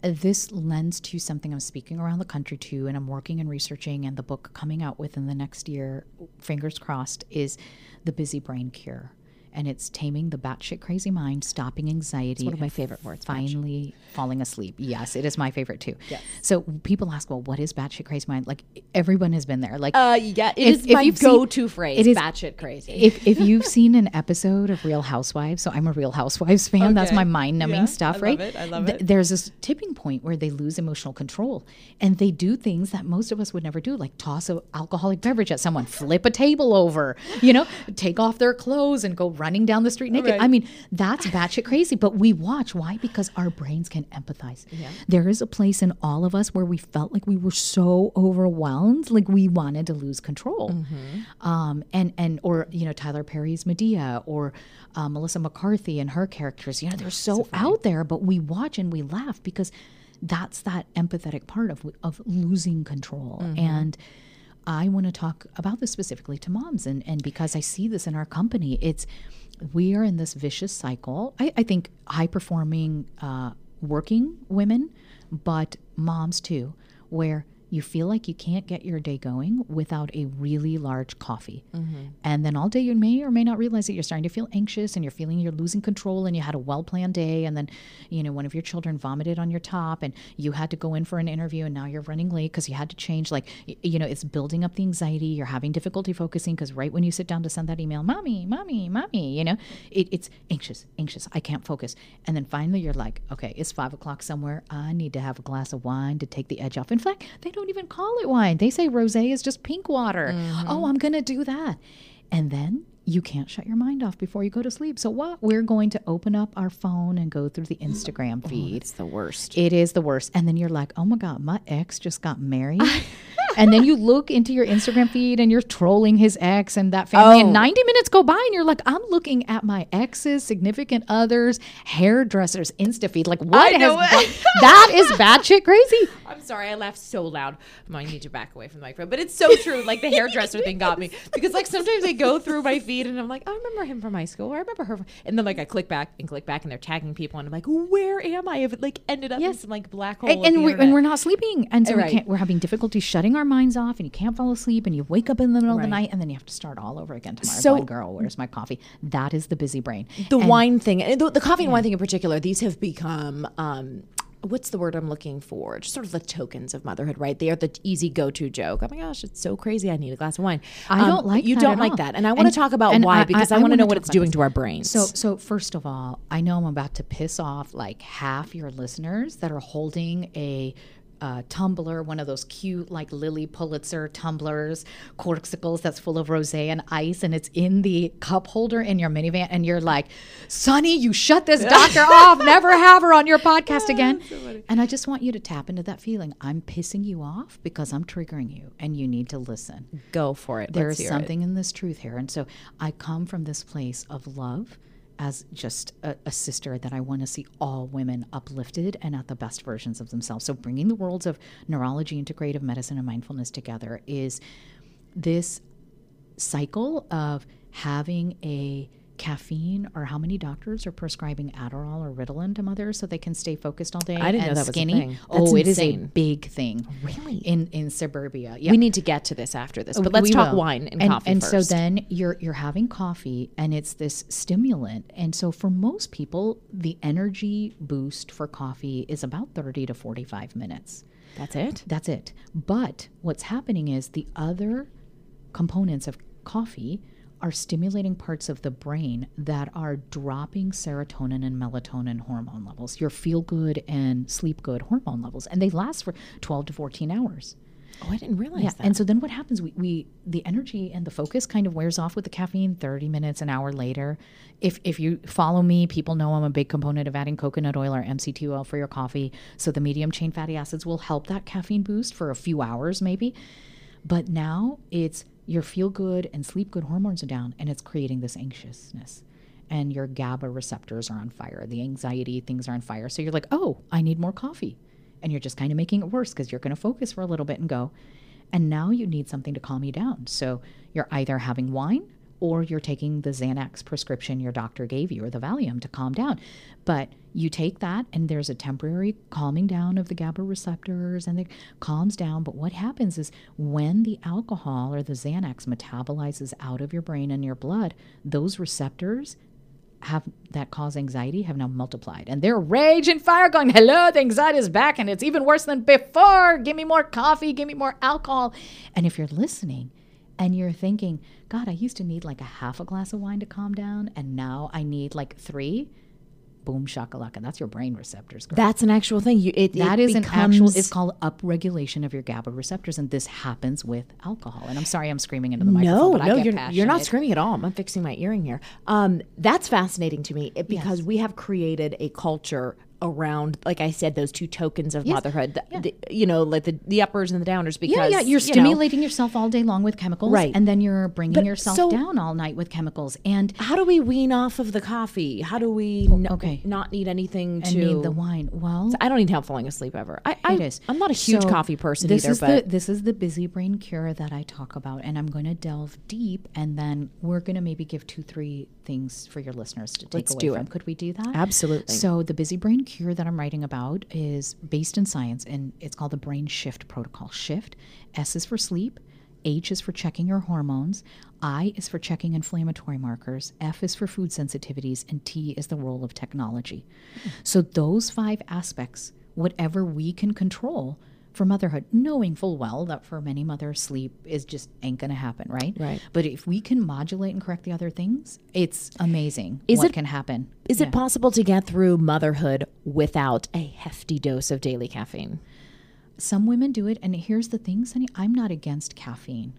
this lends to something I'm speaking around the country to, and I'm working and researching, and the book coming out within the next year, fingers crossed, is The Busy Brain Cure. and it's taming the batshit crazy mind, stopping anxiety. It's one of my favorite words. Finally batshit. Falling asleep. Yes, it is my favorite too. Yes. So people ask, well, what is batshit crazy mind? Like everyone has been there. Like, uh, yeah, it if, is if my go-to seen, phrase. It is batshit crazy. If if you've seen an episode of Real Housewives, so I'm a Real Housewives fan. Okay. That's my mind-numbing yeah, stuff, I right? I love it. I love Th- it. There's this tipping point where they lose emotional control and they do things that most of us would never do, like toss an alcoholic beverage at someone, flip a table over, you know, take off their clothes and go running down the street naked. Right. I mean, that's batshit crazy, but we watch. Why? Because our brains can empathize. Yeah. There is a place in all of us where we felt like we were so overwhelmed, like we wanted to lose control. Mm-hmm. Um, and, and, or, you know, Tyler Perry's Medea or uh, Melissa McCarthy and her characters, you know, they're so, so out there, but we watch and we laugh because that's that empathetic part of, of losing control. Mm-hmm. And I want to talk about this specifically to moms. And, and because I see this in our company, it's, we are in this vicious cycle. I, I think high performing, uh, working women, but moms too, where you feel like you can't get your day going without a really large coffee. Mm-hmm. And then all day you may or may not realize that you're starting to feel anxious and you're feeling you're losing control and you had a well-planned day and then, you know, one of your children vomited on your top and you had to go in for an interview and now you're running late because you had to change. Like, you know, it's building up the anxiety. You're having difficulty focusing because right when you sit down to send that email, mommy, mommy, mommy, you know, it, it's anxious, anxious. I can't focus. And then finally you're like, okay, it's five o'clock somewhere. I need to have a glass of wine to take the edge off. In fact, they don't don't even call it wine. They say rosé is just pink water. Mm-hmm. Oh, I'm going to do that. And then you can't shut your mind off before you go to sleep. So what? We're going to open up our phone and go through the Instagram feed. Oh, it's the worst. It is the worst. And then you're like, oh my God, my ex just got married. And then you look into your Instagram feed and you're trolling his ex and that family. Oh. And ninety minutes go by and you're like, I'm looking at my ex's, significant others, hairdressers, Insta feed. Like, what? Has that, that is batshit crazy. I'm sorry. I laughed so loud. I'm going to need to back away from the microphone. But it's so true. Like the hairdresser thing got me. Because like sometimes I go through my feed and I'm like, I remember him from high school. Or I remember her. From... And then like I click back and click back and they're tagging people. And I'm like, where am I? If it like ended up yes. in some like black hole. And, and, we're, and we're not sleeping. And so right. we can't, we're having difficulty shutting our minds off and you can't fall asleep and you wake up in the middle right. of the night and then you have to start all over again tomorrow. So, like, girl, where's my coffee? That is the busy brain. The and, wine thing, the, the coffee yeah. and wine thing in particular, these have become... Um, what's the word I'm looking for? Just sort of the tokens of motherhood, right? They are the easy go-to joke. Oh my gosh, it's so crazy. I need a glass of wine. I um, don't like you that don't at like all. That. And I want to talk about why, I, because I, I, I want to know what it's doing this. To our brains. So, so first of all, I know I'm about to piss off like half your listeners that are holding a Uh, tumbler, one of those cute like Lily Pulitzer tumblers, corksicles that's full of rosé and ice, and it's in the cup holder in your minivan, and you're like, Sonny, you shut this doctor off. Never have her on your podcast yeah, again. So and I just want you to tap into that feeling. I'm pissing you off because I'm triggering you, and you need to listen. Go for it. There Let's is something it. In this truth here, and so I come from this place of love as just a, a sister that I want to see all women uplifted and at the best versions of themselves. So bringing the worlds of neurology, integrative medicine, and mindfulness together is this cycle of having a caffeine, or how many doctors are prescribing Adderall or Ritalin to mothers so they can stay focused all day. I didn't and know that was skinny. A thing. That's oh, insane. It is a big thing. Really? In in suburbia. Yeah. We need to get to this after this, but let's we talk will. Wine and, and coffee and first. And so then you're you're having coffee and it's this stimulant. And so for most people, the energy boost for coffee is about thirty to forty-five minutes. That's it? That's it. But what's happening is the other components of coffee are stimulating parts of the brain that are dropping serotonin and melatonin hormone levels, your feel good and sleep good hormone levels. And they last for twelve to fourteen hours. Oh, I didn't realize yeah. that. And so then what happens, we, we the energy and the focus kind of wears off with the caffeine thirty minutes, an hour later. If if you follow me, people know I'm a big component of adding coconut oil or M C T oil for your coffee. So the medium chain fatty acids will help that caffeine boost for a few hours maybe. But now it's your feel good and sleep good hormones are down, and it's creating this anxiousness. And your GABA receptors are on fire. The anxiety things are on fire. So you're like, oh, I need more coffee. And you're just kind of making it worse because you're going to focus for a little bit and go. And now you need something to calm you down. So you're either having wine or you're taking the Xanax prescription your doctor gave you or the Valium to calm down. But you take that and there's a temporary calming down of the GABA receptors and it calms down. But what happens is when the alcohol or the Xanax metabolizes out of your brain and your blood, those receptors have that cause anxiety have now multiplied. And they're rage and fire going, hello, the anxiety is back and it's even worse than before. Give me more coffee. Give me more alcohol. And if you're listening, and you're thinking, God, I used to need like a half a glass of wine to calm down, and now I need like three. Boom, shakalaka. That's your brain receptors. Girl. That's an actual thing. You, it, that it is becomes... an actual, it's called upregulation of your GABA receptors, and this happens with alcohol. And I'm sorry I'm screaming into the no, microphone, but no, I get you're, passionate. You're not screaming at all. I'm fixing my earring here. Um, that's fascinating to me because yes. we have created a culture around, like I said, those two tokens of yes. motherhood, the, yeah. the, you know, like the, the uppers and the downers, because yeah, yeah. you're stimulating you know, yourself all day long with chemicals, right. and then you're bringing but yourself so, down all night with chemicals. And how do we wean off of the coffee? How do we n- okay. not need anything to... And need the wine. Well... So I don't need help falling asleep ever. I, I, it is. I'm not a huge so coffee person this either, is but... The, this is the busy brain cure that I talk about, and I'm going to delve deep, and then we're going to maybe give two, three things for your listeners to take Let's away do from. It. Could we do that? Absolutely. So the busy brain cure that I'm writing about is based in science, and it's called the Brain SHIFT Protocol. SHIFT, S is for sleep, H is for checking your hormones, I is for checking inflammatory markers, F is for food sensitivities, and T is the role of technology. Mm-hmm. So those five aspects, whatever we can control for motherhood, knowing full well that for many mothers, sleep is just ain't going to happen, right? Right. But if we can modulate and correct the other things, it's amazing is what it, can happen. Is yeah. it possible to get through motherhood without a hefty dose of daily caffeine? Some women do it. And here's the thing, Sunny, I'm not against caffeine.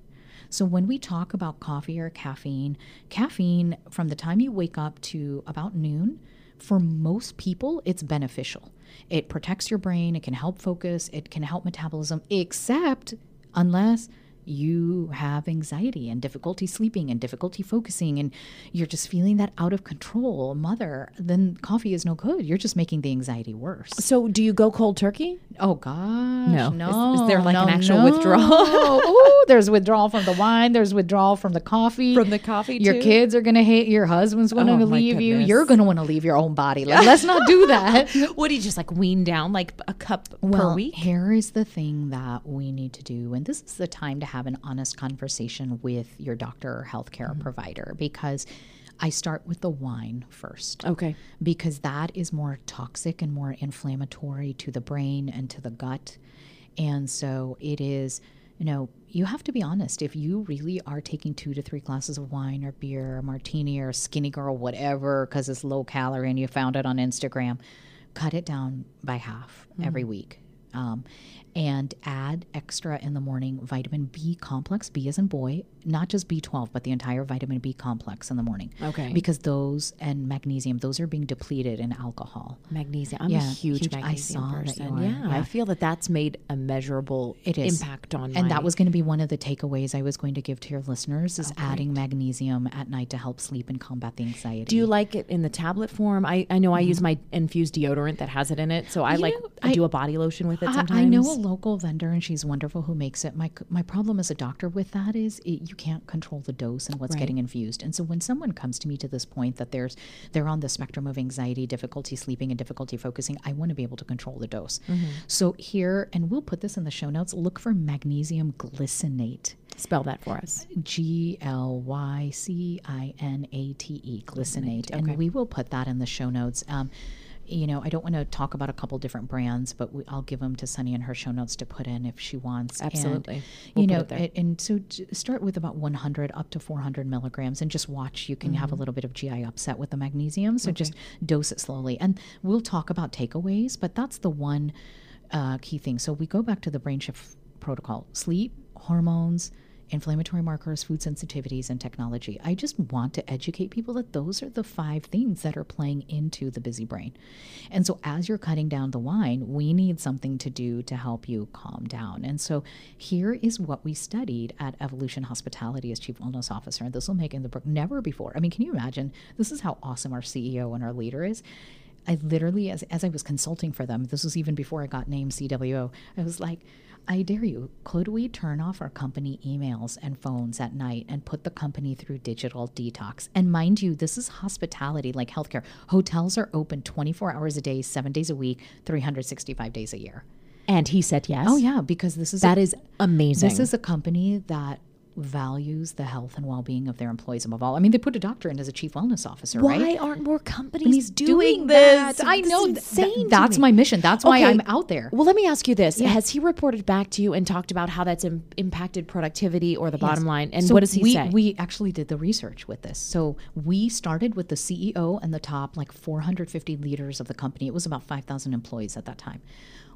So when we talk about coffee or caffeine, caffeine from the time you wake up to about noon, for most people, it's beneficial. It protects your brain. It can help focus. It can help metabolism, except unless you have anxiety and difficulty sleeping and difficulty focusing and you're just feeling that out of control mother, then coffee is no good. You're just making the anxiety worse. So do you go cold turkey? Oh, gosh. No. no is, is there like no, an actual no. withdrawal? Oh, there's withdrawal from the wine. There's withdrawal from the coffee. From the coffee, Your too? kids are going to hate. Your husband's going oh, to leave goodness. you. You're going to want to leave your own body. Like, let's not do that. What, do you just like wean down like a cup well, per week? Here is the thing that we need to do, and this is the time to have an honest conversation with your doctor or healthcare mm-hmm. provider, because I start with the wine first. Okay. Because that is more toxic and more inflammatory to the brain and to the gut. And so it is, you know, you have to be honest. If you really are taking two to three glasses of wine or beer or martini or skinny girl, whatever, because it's low calorie and you found it on Instagram, cut it down by half mm-hmm. every week. Um, and add extra in the morning vitamin B complex, B as in boy, not just B twelve, but the entire vitamin B complex in the morning. Okay. Because those and magnesium, those are being depleted in alcohol. Magnesium. I'm yeah, a huge, huge magnesium I saw person. That yeah, yeah. I feel that that's made a measurable it is. impact on And my... that was going to be one of the takeaways I was going to give to your listeners is oh, adding right. magnesium at night to help sleep and combat the anxiety. Do you like it in the tablet form? I, I know I mm-hmm. use my infused deodorant that has it in it. So I you like know, I do a body lotion with it sometimes. I, I know a local vendor, and she's wonderful, who makes it. My my problem as a doctor with that is it, you can't control the dose and what's right. getting infused. And so when someone comes to me to this point that there's they're on the spectrum of anxiety, difficulty sleeping, and difficulty focusing, I want to be able to control the dose. Mm-hmm. So here, and we'll put this in the show notes, look for magnesium glycinate. Spell that for us. G L Y C I N A T E, glycinate. Okay. And we will put that in the show notes. Um, You know, I don't want to talk about a couple different brands, but we, I'll give them to Sunny in her show notes to put in if she wants. Absolutely. And, we'll you know, and, and so start with about one hundred up to four hundred milligrams and just watch. You can mm-hmm. have a little bit of G I upset with the magnesium. So okay. just dose it slowly. And we'll talk about takeaways, but that's the one uh, key thing. So we go back to the brain shift protocol, sleep, hormones, inflammatory markers, food sensitivities, and technology. I just want to educate people that those are the five things that are playing into the busy brain. And so as you're cutting down the wine, we need something to do to help you calm down. And so here is what we studied at Evolution Hospitality as Chief Wellness Officer. And this will make in the book never before. I mean, can you imagine? This is how awesome our C E O and our leader is. I literally, as, as I was consulting for them, this was even before I got named C W O, I was like, I dare you, could we turn off our company emails and phones at night and put the company through digital detox? And mind you, this is hospitality, like healthcare. Hotels are open twenty-four hours a day, seven days a week, three hundred sixty-five days a year. And he said yes. Oh, yeah, because this is... That a, is amazing. This is a company that values the health and well-being of their employees above all. I mean, they put a doctor in as a chief wellness officer, why right? Why aren't more companies doing, doing this? this? I know. Th- th- that's my mission. That's okay. why I'm out there. Well, let me ask you this. Yeah. Has he reported back to you and talked about how that's im- impacted productivity or the yes. bottom line? And so what does he we, say? We actually did the research with this. So we started with the C E O and the top, like four hundred fifty leaders of the company. It was about five thousand employees at that time.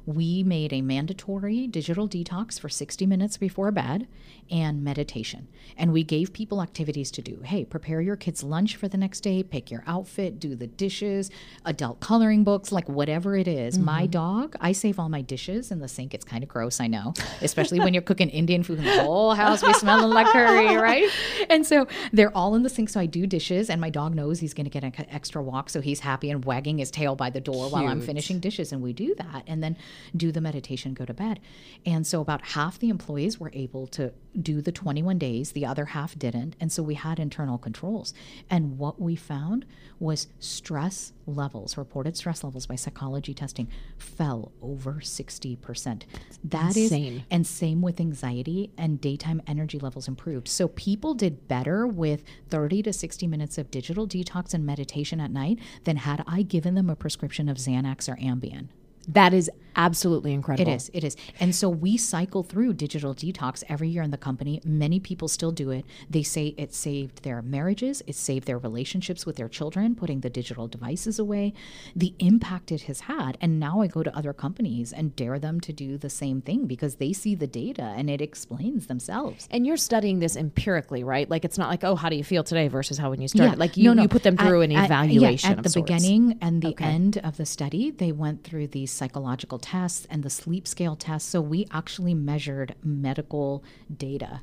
We made a mandatory digital detox for sixty minutes before bed and meditation. And we gave people activities to do. Hey, prepare your kids' lunch for the next day, pick your outfit, do the dishes, adult coloring books, like whatever it is. Mm-hmm. My dog, I save all my dishes in the sink. It's kind of gross, I know, especially when you're cooking Indian food in the whole house. We're smelling like curry, right? And so they're all in the sink. So I do dishes, and my dog knows he's going to get an extra walk. So he's happy and wagging his tail by the door Cute. While I'm finishing dishes. And we do that. And then do the meditation, go to bed. And so about half the employees were able to do the twenty-one days, the other half didn't. And so we had internal controls. And what we found was stress levels, reported stress levels by psychology testing, fell over sixty percent. That Insane. Is, and same with anxiety, and daytime energy levels improved. So people did better with thirty to sixty minutes of digital detox and meditation at night than had I given them a prescription of Xanax or Ambien. That is absolutely incredible. It is. It is. And so we cycle through digital detox every year in the company. Many people still do it. They say it saved their marriages. It saved their relationships with their children, putting the digital devices away, the impact it has had. And now I go to other companies and dare them to do the same thing because they see the data and it explains themselves. And you're studying this empirically, right? Like it's not like, oh, how do you feel today versus how when you started? Yeah. Like you, no, no. you put them through at, an evaluation at, yeah, at of the sorts. Beginning and the okay. end of the study, they went through these psychological tests and the sleep scale tests. So we actually measured medical data.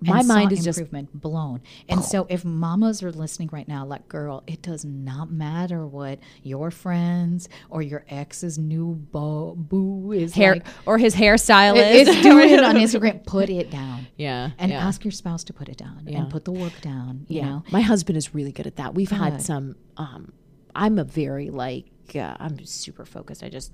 My mind is just blown. And so if mamas are listening right now, like, girl, it does not matter what your friends or your ex's new bo- boo is hair, like. Or his hairstyle is. Is doing it on Instagram. Put it down. Yeah. And yeah. ask your spouse to put it down yeah. and put the work down. You yeah. know? My husband is really good at that. We've good. had some, um, I'm a very like, Uh, I'm super focused. I just,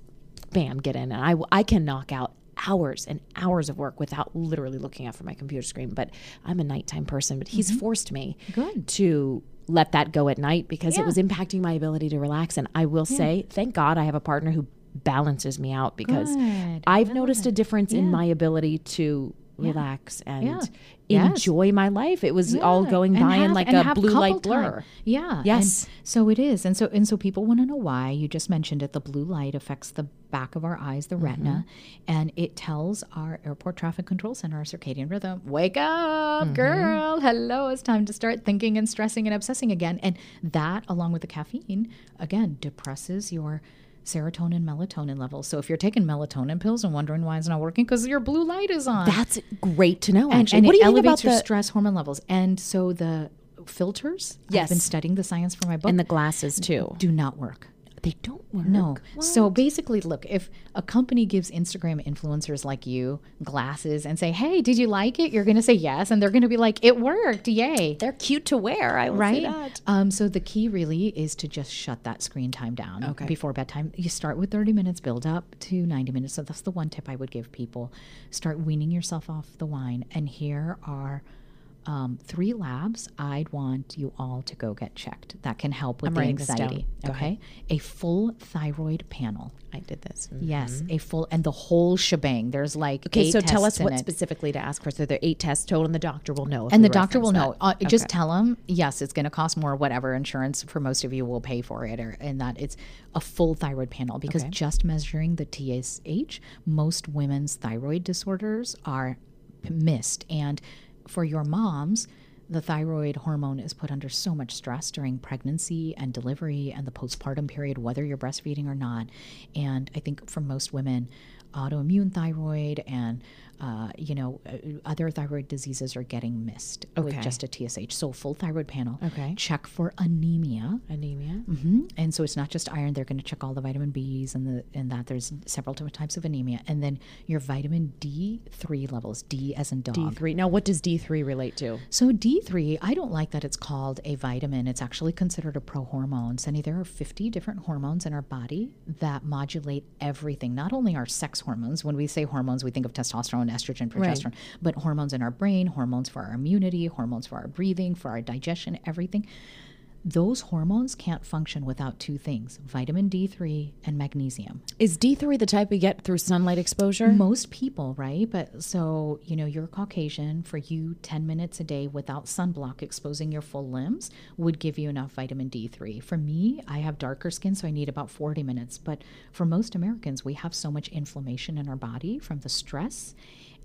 bam, get in. And I, I can knock out hours and hours of work without literally looking out for my computer screen. But I'm a nighttime person. But he's mm-hmm. forced me Good. To let that go at night because yeah. it was impacting my ability to relax. And I will yeah. say, thank God I have a partner who balances me out because Good. I've Good. Noticed a difference yeah. in my ability to relax and yeah. yes. enjoy my life. It was yeah. all going by have, in like a blue light blur. Time. Yeah. Yes. And so it is. And so, and so people want to know why. You just mentioned it. The blue light affects the back of our eyes, the mm-hmm. retina, and it tells our airport traffic control center, our circadian rhythm, wake up, mm-hmm. girl, hello, it's time to start thinking and stressing and obsessing again. And that, along with the caffeine, again, depresses your serotonin, melatonin levels. So if you're taking melatonin pills and wondering why it's not working, because your blue light is on. That's great to know. And, and what it do you elevates think about your the... stress hormone levels. And so the filters, yes. I've been studying the science for my book. And the glasses too. Do not work. They don't work. No. What? So basically, look, if a company gives Instagram influencers like you glasses and say, hey, did you like it? You're going to say yes. And they're going to be like, it worked. Yay. They're cute to wear. I will right? say that. Um, so the key really is to just shut that screen time down okay. before bedtime. You start with thirty minutes, build up to ninety minutes. So that's the one tip I would give people. Start weaning yourself off the wine. And here are um, three labs I'd want you all to go get checked. That can help with I'm the anxiety. Okay. A full thyroid panel. I did this. Mm-hmm. Yes. A full, and the whole shebang. There's like, okay, eight so tests tell us what it. Specifically to ask for. So there are eight tests total and the doctor will know. If and the doctor will know. Uh, okay. Just tell them, yes, it's going to cost more, whatever insurance for most of you will pay for it. Or, and that it's a full thyroid panel because okay. just measuring the T S H, most women's thyroid disorders are missed. And for your moms, the thyroid hormone is put under so much stress during pregnancy and delivery and the postpartum period, whether you're breastfeeding or not. And I think for most women, autoimmune thyroid and uh, you know, other thyroid diseases are getting missed okay. with just a T S H. So full thyroid panel. Okay. Check for anemia. Anemia. Mm-hmm. And so it's not just iron. They're going to check all the vitamin Bs and the and that. There's several different types of anemia. And then your vitamin D three levels. D as in dog. D three. Now, what does D three relate to? So D three, I don't like that it's called a vitamin. It's actually considered a prohormone. Sandy, there are fifty different hormones in our body that modulate everything, not only our sex hormones. When we say hormones, we think of testosterone, estrogen, progesterone, right. but hormones in our brain, hormones for our immunity, hormones for our breathing, for our digestion, everything. Those hormones can't function without two things, vitamin D three and magnesium. Is D three the type we get through sunlight exposure? Most people, right? But so, you know, you're Caucasian. For you, ten minutes a day without sunblock exposing your full limbs would give you enough vitamin D three. For me, I have darker skin, so I need about forty minutes. But for most Americans, we have so much inflammation in our body from the stress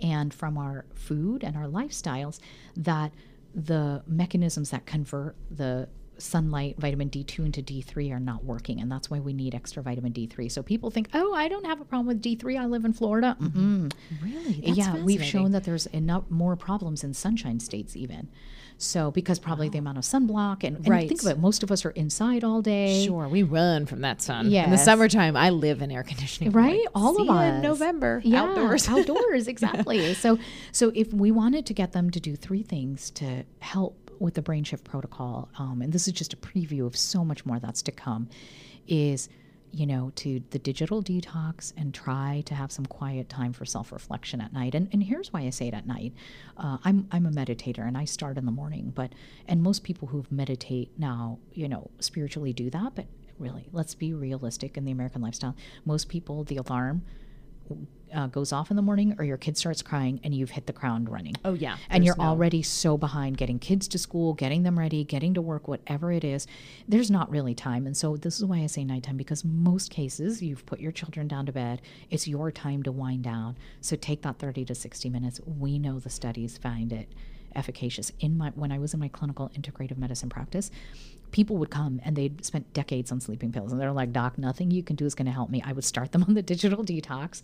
and from our food and our lifestyles that the mechanisms that convert the sunlight, vitamin D two into D three are not working, and that's why we need extra vitamin D three. So people think, oh, I don't have a problem with D three. I live in Florida. Mm-hmm. Really? That's yeah, we've shown that there's enough more problems in sunshine states even. So because probably wow. the amount of sunblock and, and right. think about it, most of us are inside all day. Sure, we run from that sun. Yes. In the summertime, I live in air conditioning. Right, like, all of us. See you in November, yeah, outdoors. outdoors, exactly. So, so if we wanted to get them to do three things to help with the Brain Shift protocol, um, and this is just a preview of so much more that's to come, is, you know, to the digital detox and try to have some quiet time for self-reflection at night. And and here's why I say it at night. Uh, I'm I'm a meditator, and I start in the morning, but and most people who meditate now, you know, spiritually do that, but really, let's be realistic in the American lifestyle. Most people, the alarm Uh, goes off in the morning, or your kid starts crying and you've hit the ground running. Oh yeah. And you're no. already so behind getting kids to school, getting them ready, getting to work, whatever it is. There's not really time. And so this is why I say nighttime, because most cases you've put your children down to bed. It's your time to wind down. So take that thirty to sixty minutes. We know the studies find it efficacious. In my when I was in my clinical integrative medicine practice, people would come and they'd spent decades on sleeping pills, and they're like, doc, nothing you can do is going to help me. I would start them on the digital detox,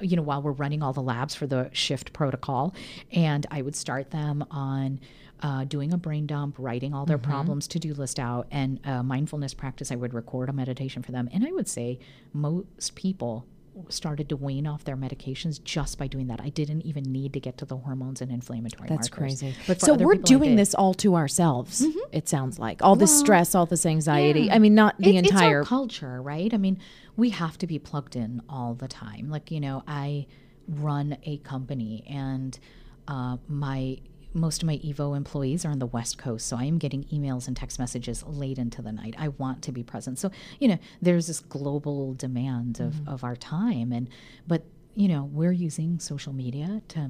you know, while we're running all the labs for the SHIFT protocol. And I would start them on uh, doing a brain dump, writing all their mm-hmm. problems, to-do list out, and uh, mindfulness practice. I would record a meditation for them. And I would say most people started to wean off their medications just by doing that. I didn't even need to get to the hormones and inflammatory That's markers. Crazy. But so we're doing this all to ourselves, mm-hmm. it sounds like. All well, this stress, all this anxiety. Yeah. I mean, not the it, entire... It's our culture, right? I mean, we have to be plugged in all the time. Like, you know, I run a company, and uh, my... most of my Evo employees are on the West Coast, so I am getting emails and text messages late into the night. I want to be present. So, you know, there's this global demand of, mm. of our time. And but, you know, we're using social media to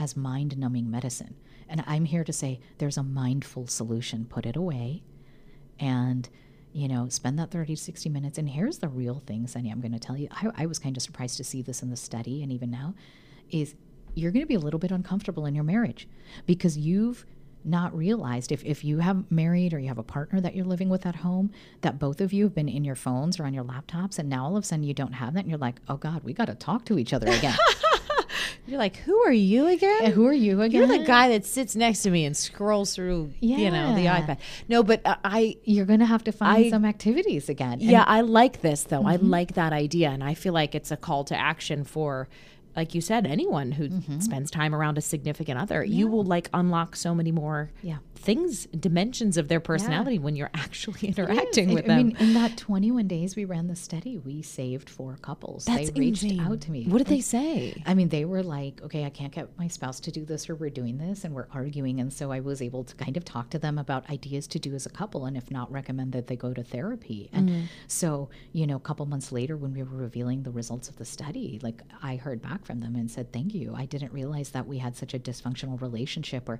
as mind-numbing medicine. And I'm here to say there's a mindful solution. Put it away and, you know, spend that thirty to sixty minutes. And here's the real thing, Sunny, I'm going to tell you. I, I was kind of surprised to see this in the study, and even now, is you're going to be a little bit uncomfortable in your marriage, because you've not realized if, if you have married or you have a partner that you're living with at home, that both of you have been in your phones or on your laptops, and now all of a sudden you don't have that, and you're like, oh God, we got to talk to each other again. You're like, who are you again? And who are you again? You're the guy that sits next to me and scrolls through, yeah. you know, the iPad. No, but uh, I... You're going to have to find I, some activities again. Yeah, and, I like this, though. Mm-hmm. I like that idea, and I feel like it's a call to action for... like you said, anyone who mm-hmm. spends time around a significant other, yeah. you will like unlock so many more yeah. things, dimensions of their personality yeah. when you're actually interacting with it, them. I mean, in that twenty-one days we ran the study, we saved four couples. That's they reached insane. out to me. What did they say? I mean, they were like, okay, I can't get my spouse to do this, or we're doing this and we're arguing. And so I was able to kind of talk to them about ideas to do as a couple, and if not, recommend that they go to therapy. And mm-hmm. so, you know, a couple months later when we were revealing the results of the study, like I heard back from them and said, thank you. I didn't realize that we had such a dysfunctional relationship, or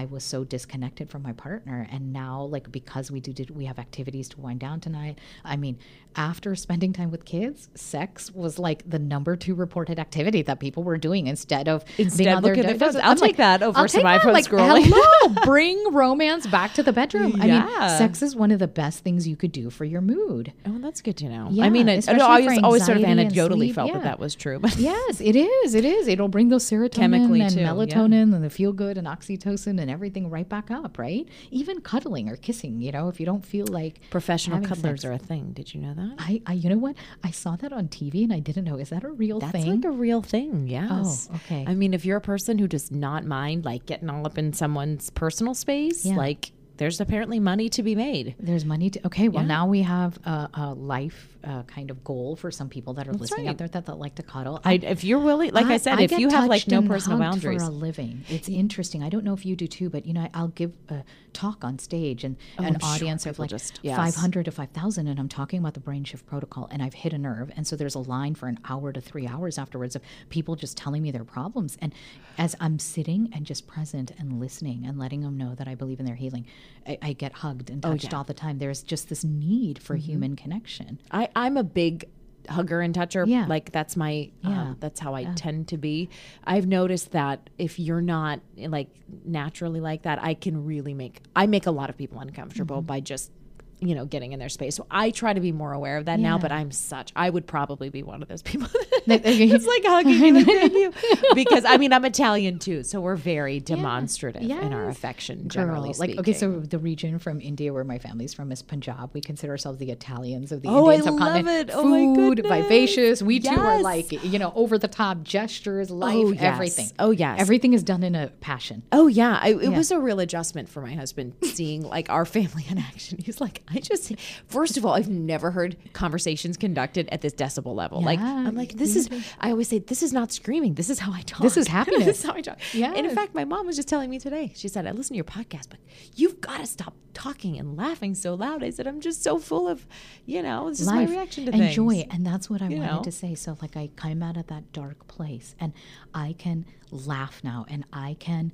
I was so disconnected disconnected from my partner. And now, like, because we do, we have activities to wind down tonight. I mean, after spending time with kids, sex was like the number two reported activity that people were doing instead of instead being on their phones. I'll I'm take like, that over some iPhone like, scrolling. Hello, bring romance back to the bedroom. I yeah. mean, sex is one of the best things you could do for your mood. Oh, that's good to know. Yeah, I mean, I, I always, always sort of anecdotally felt yeah. that that was true. But yes, it is. It is. It'll bring those serotonin Chemically and too, melatonin yeah. and the feel good and oxytocin and everything right back up, right? Even cuddling or kissing, you know, if you don't feel like professional cuddlers sex. Are a thing. Did you know that? I, I, you know what? I saw that on T V and I didn't know. Is that a real That's thing? That's like a real thing. Yes. Oh, okay. I mean, if you're a person who does not mind like getting all up in someone's personal space, yeah. like there's apparently money to be made. There's money to, okay, well yeah. now we have a, a life uh, kind of goal for some people that are That's listening right. out there that, that like to cuddle. I, if you're willing, like I, I said, I if you have like no personal boundaries. For a living. It's interesting. I don't know if you do too, but you know, I, I'll give a talk on stage and oh, an I'm audience sure of like just, yes. five hundred to five thousand. And I'm talking about the brain shift protocol and I've hit a nerve. And so there's a line for an hour to three hours afterwards of people just telling me their problems. And as I'm sitting and just present and listening and letting them know that I believe in their healing, I, I get hugged and touched oh, yeah. all the time. There's just this need for mm-hmm. human connection. I, I'm a big hugger and toucher. Yeah. Like that's my, yeah. um, that's how I yeah. tend to be. I've noticed that if you're not like naturally like that, I can really make, I make a lot of people uncomfortable mm-hmm. by just, you know, getting in their space. So I try to be more aware of that yeah. now, but I'm such, I would probably be one of those people. It's like hugging me, thank you. Because I mean, I'm Italian too. So we're very demonstrative yeah. yes. in our affection, generally Girl, speaking. Like, okay, so the region from India where my family's from is Punjab. We consider ourselves the Italians of the oh, Indian I subcontinent. Love it. Oh, Food, my goodness. Vivacious. We yes. too are like, you know, over the top gestures, life, oh, yes. everything. Oh yes. Everything is done in a passion. Oh yeah. I, it yeah. was a real adjustment for my husband seeing like our family in action. He's like, I just, first of all, I've never heard conversations conducted at this decibel level. Yeah. Like, I'm like, this is, I always say, this is not screaming. This is how I talk. This is happiness. This is how I talk. Yeah. And in fact, my mom was just telling me today, she said, I listen to your podcast, but you've got to stop talking and laughing so loud. I said, I'm just so full of, you know, this is my reaction to things. And joy. And that's what I you wanted know? to say. So like, I come out of that dark place and I can laugh now and I can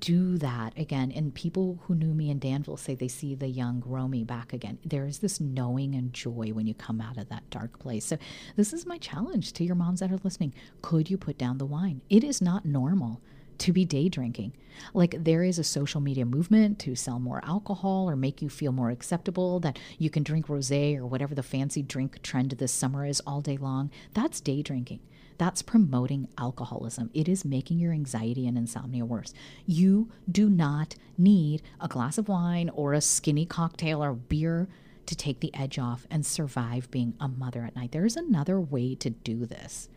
do that again. And people who knew me in Danville say they see the young Romie back again. There is this knowing and joy when you come out of that dark place. So this is my challenge to your moms that are listening. Could you put down the wine? It is not normal to be day drinking. Like there is a social media movement to sell more alcohol or make you feel more acceptable that you can drink rosé or whatever the fancy drink trend this summer is all day long. That's day drinking. That's promoting alcoholism. It is making your anxiety and insomnia worse. You do not need a glass of wine or a skinny cocktail or beer to take the edge off and survive being a mother at night. There is another way to do this.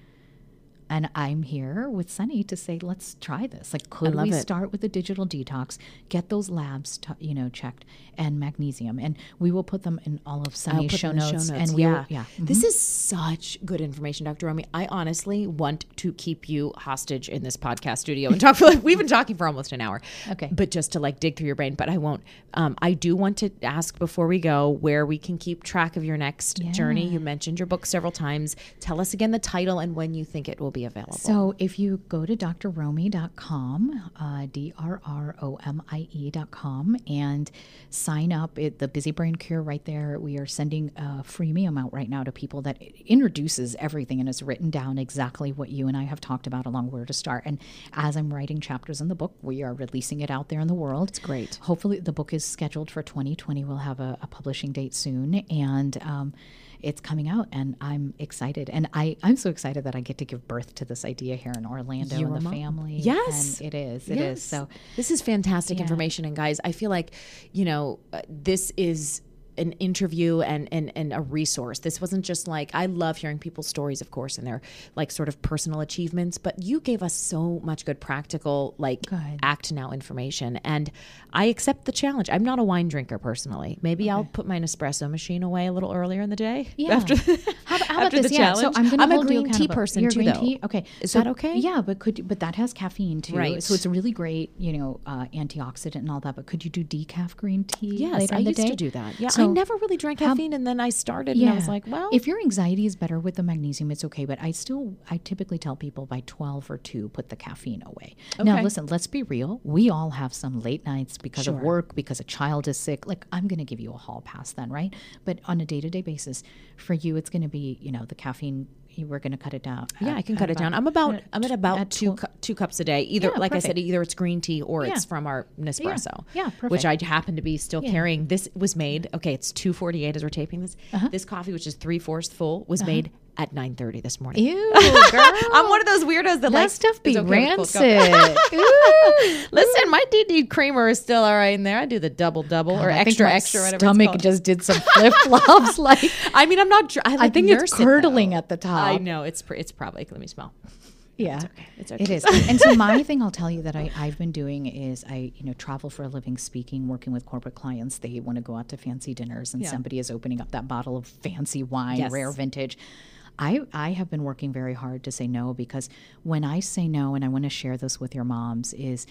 And I'm here with Sunny to say, let's try this. Like, could we it. start with a digital detox, get those labs, t- you know, checked, and magnesium. And we will put them in all of Sunny's show, show notes. And we yeah. Will, yeah. Mm-hmm. This is such good information, Doctor Romie. I honestly want to keep you hostage in this podcast studio and talk for like, we've been talking for almost an hour. Okay. But just to like dig through your brain, but I won't. Um, I do want to ask before we go where we can keep track of your next yeah. journey. You mentioned your book several times. Tell us again the title and when you think it will be available. So if you go to D R Romie dot com, uh, D R R O M I E dot com, and sign up at the Busy Brain Cure right there. We are sending a freemium out right now to people that introduces everything and has written down exactly what you and I have talked about along where to start. And as I'm writing chapters in the book, we are releasing it out there in the world. It's great. Hopefully the book is scheduled for twenty twenty. We'll have a, a publishing date soon. And, um, it's coming out and I'm excited. And I, I'm so excited that I get to give birth to this idea here in Orlando Your and the mom. family. Yes. And it is. It yes. is. So this is fantastic yeah. information. And guys, I feel like, you know, uh, this is an interview and, and, and a resource. This wasn't just like, I love hearing people's stories, of course, and their like sort of personal achievements, but you gave us so much good practical, like good. act now information. And I accept the challenge. I'm not a wine drinker personally. Maybe okay. I'll put my Nespresso machine away a little earlier in the day. Yeah. After, how, how about after this? The yeah. challenge. So I'm, I'm a green tea person too, green though. Tea? Okay. Is so, that okay? Yeah. But could, but that has caffeine too. Right. So it's a really great, you know, uh, antioxidant and all that, but could you do decaf green tea? Yes. Later I in the used day? to do that. Yeah. So So I never really drank caffeine, how, and then I started, yeah, and I was like, well. If your anxiety is better with the magnesium, it's okay. But I still, I typically tell people by twelve or two, put the caffeine away. Okay. Now, listen, let's be real. We all have some late nights because sure. of work, because a child is sick. Like, I'm going to give you a hall pass then, right? But on a day-to-day basis, for you, it's going to be, you know, the caffeine, we're going to cut it down. Yeah, at, I can cut it down. I'm about at, I'm at about at two cu- two cups a day. Either, yeah, like perfect. I said, either it's green tea or yeah. it's from our Nespresso, yeah, yeah which I happen to be still yeah. carrying. This was made, okay, it's two forty-eight as we're taping this. Uh-huh. This coffee, which is three-fourths full, was uh-huh. made at nine thirty this morning. Ew, girl. I'm one of those weirdos that like stuff be okay rancid. Ooh, listen, my D D creamer is still all right in there. I do the double double God, or I extra extra. Whatever stomach it's just did some flip flops. Like, I mean, I'm not. Dr- I, like I think it's curdling it, at the top. I know it's pr- it's probably. Let me smell. Yeah, it's okay. It's okay. It is. And so my thing I'll tell you that I, I've been doing is I, you know, travel for a living, speaking, working with corporate clients. They want to go out to fancy dinners, and yeah. somebody is opening up that bottle of fancy wine, yes. rare vintage. I, I have been working very hard to say no, because when I say no, and I want to share this with your moms, is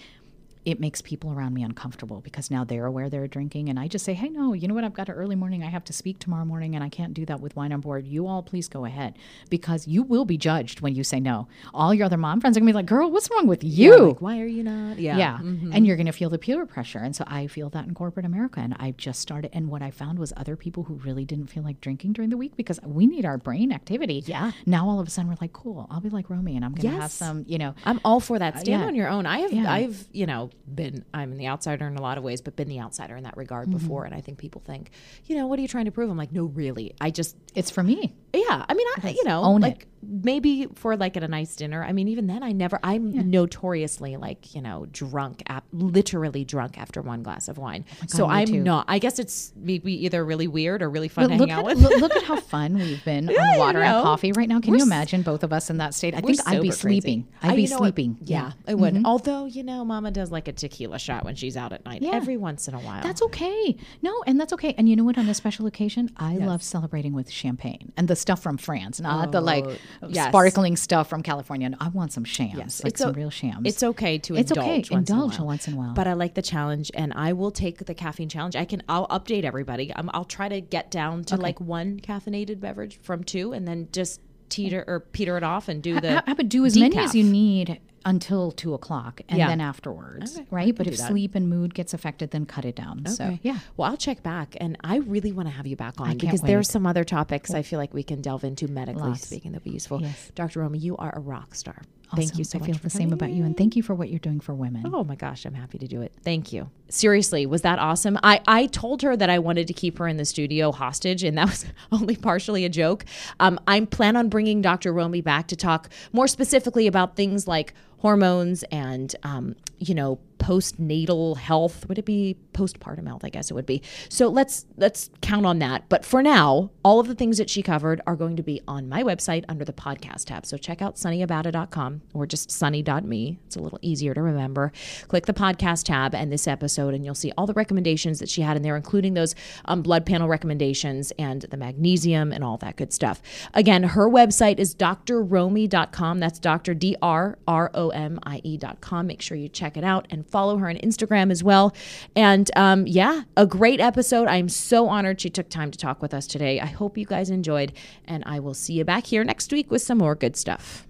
it makes people around me uncomfortable, because now they're aware they're drinking. And I just say, hey, no, you know what? I've got an early morning. I have to speak tomorrow morning, and I can't do that with wine on board. You all please go ahead, because you will be judged when you say no. All your other mom friends are going to be like, girl, what's wrong with you? Yeah, like, why are you not? Yeah. yeah. Mm-hmm. And you're going to feel the peer pressure. And so I feel that in corporate America. And I just started. And what I found was other people who really didn't feel like drinking during the week, because we need our brain activity. Yeah. Now all of a sudden we're like, cool, I'll be like Romie, and I'm going to yes. have some, you know. I'm all for that. Stand uh, yeah. on your own. I have, yeah. I've, you know, been I'm the outsider in a lot of ways, but been the outsider in that regard mm-hmm. before. And I think people think, you know, what are you trying to prove? I'm like, no, really, I just it's for me. Yeah, I mean, I you know, own like it. Maybe for like at a nice dinner. I mean, even then, I never. I'm yeah. notoriously like you know drunk, ap- literally drunk after one glass of wine. Oh God, so I'm too. not. I guess it's maybe either really weird or really fun but to hang at, out with. Look at how fun we've been yeah, on water you know. and coffee right now. Can we're you imagine both of us in that state? I think I'd be sleeping. Crazy. I'd be I, you know, sleeping. It, yeah, yeah, I would. Mm-hmm. Although you know, Mama does like a tequila shot when she's out at night yeah. every once in a while. That's okay. No, and that's okay. And you know what? On a special occasion, I yes. love celebrating with champagne and the stuff from France, not oh. the like. Yes. sparkling stuff from California. No, I want some shams, yes. like it's some o- real shams. It's okay to it's indulge, okay. Once, indulge in a once in a while. But I like the challenge, and I will take the caffeine challenge. I can, I'll update everybody. I'm, I'll try to get down to okay. like one caffeinated beverage from two, and then just teeter or peter it off and do the. I, I would do as decaf. Many as you need until two o'clock, and yeah. then afterwards, okay. right? But if that. Sleep and mood gets affected, then cut it down. Okay. So yeah. Well, I'll check back, and I really want to have you back on because wait. There are some other topics well, I feel like we can delve into medically lots. Speaking that would be useful. Yes. Doctor Romie, you are a rock star. Awesome. Thank you so I much. I feel for the same in. About you, and thank you for what you're doing for women. Oh my gosh, I'm happy to do it. Thank you. Seriously, was that awesome? I, I told her that I wanted to keep her in the studio hostage, and that was only partially a joke. Um, I plan on bringing Doctor Romie back to talk more specifically about things like hormones and, um, you know, postnatal health. Would it be postpartum health? I guess it would be. So let's let's count on that. But for now, all of the things that she covered are going to be on my website under the podcast tab. So check out sunny abata dot com or just sunny dot me. It's a little easier to remember. Click the podcast tab and this episode, and you'll see all the recommendations that she had in there, including those um, blood panel recommendations and the magnesium and all that good stuff. Again, her website is d r romie dot com. That's Doctor D R R O M I E dot com. Make sure you check it out and follow her on Instagram as well. And um, yeah, a great episode. I'm so honored she took time to talk with us today. I hope you guys enjoyed, and I will see you back here next week with some more good stuff.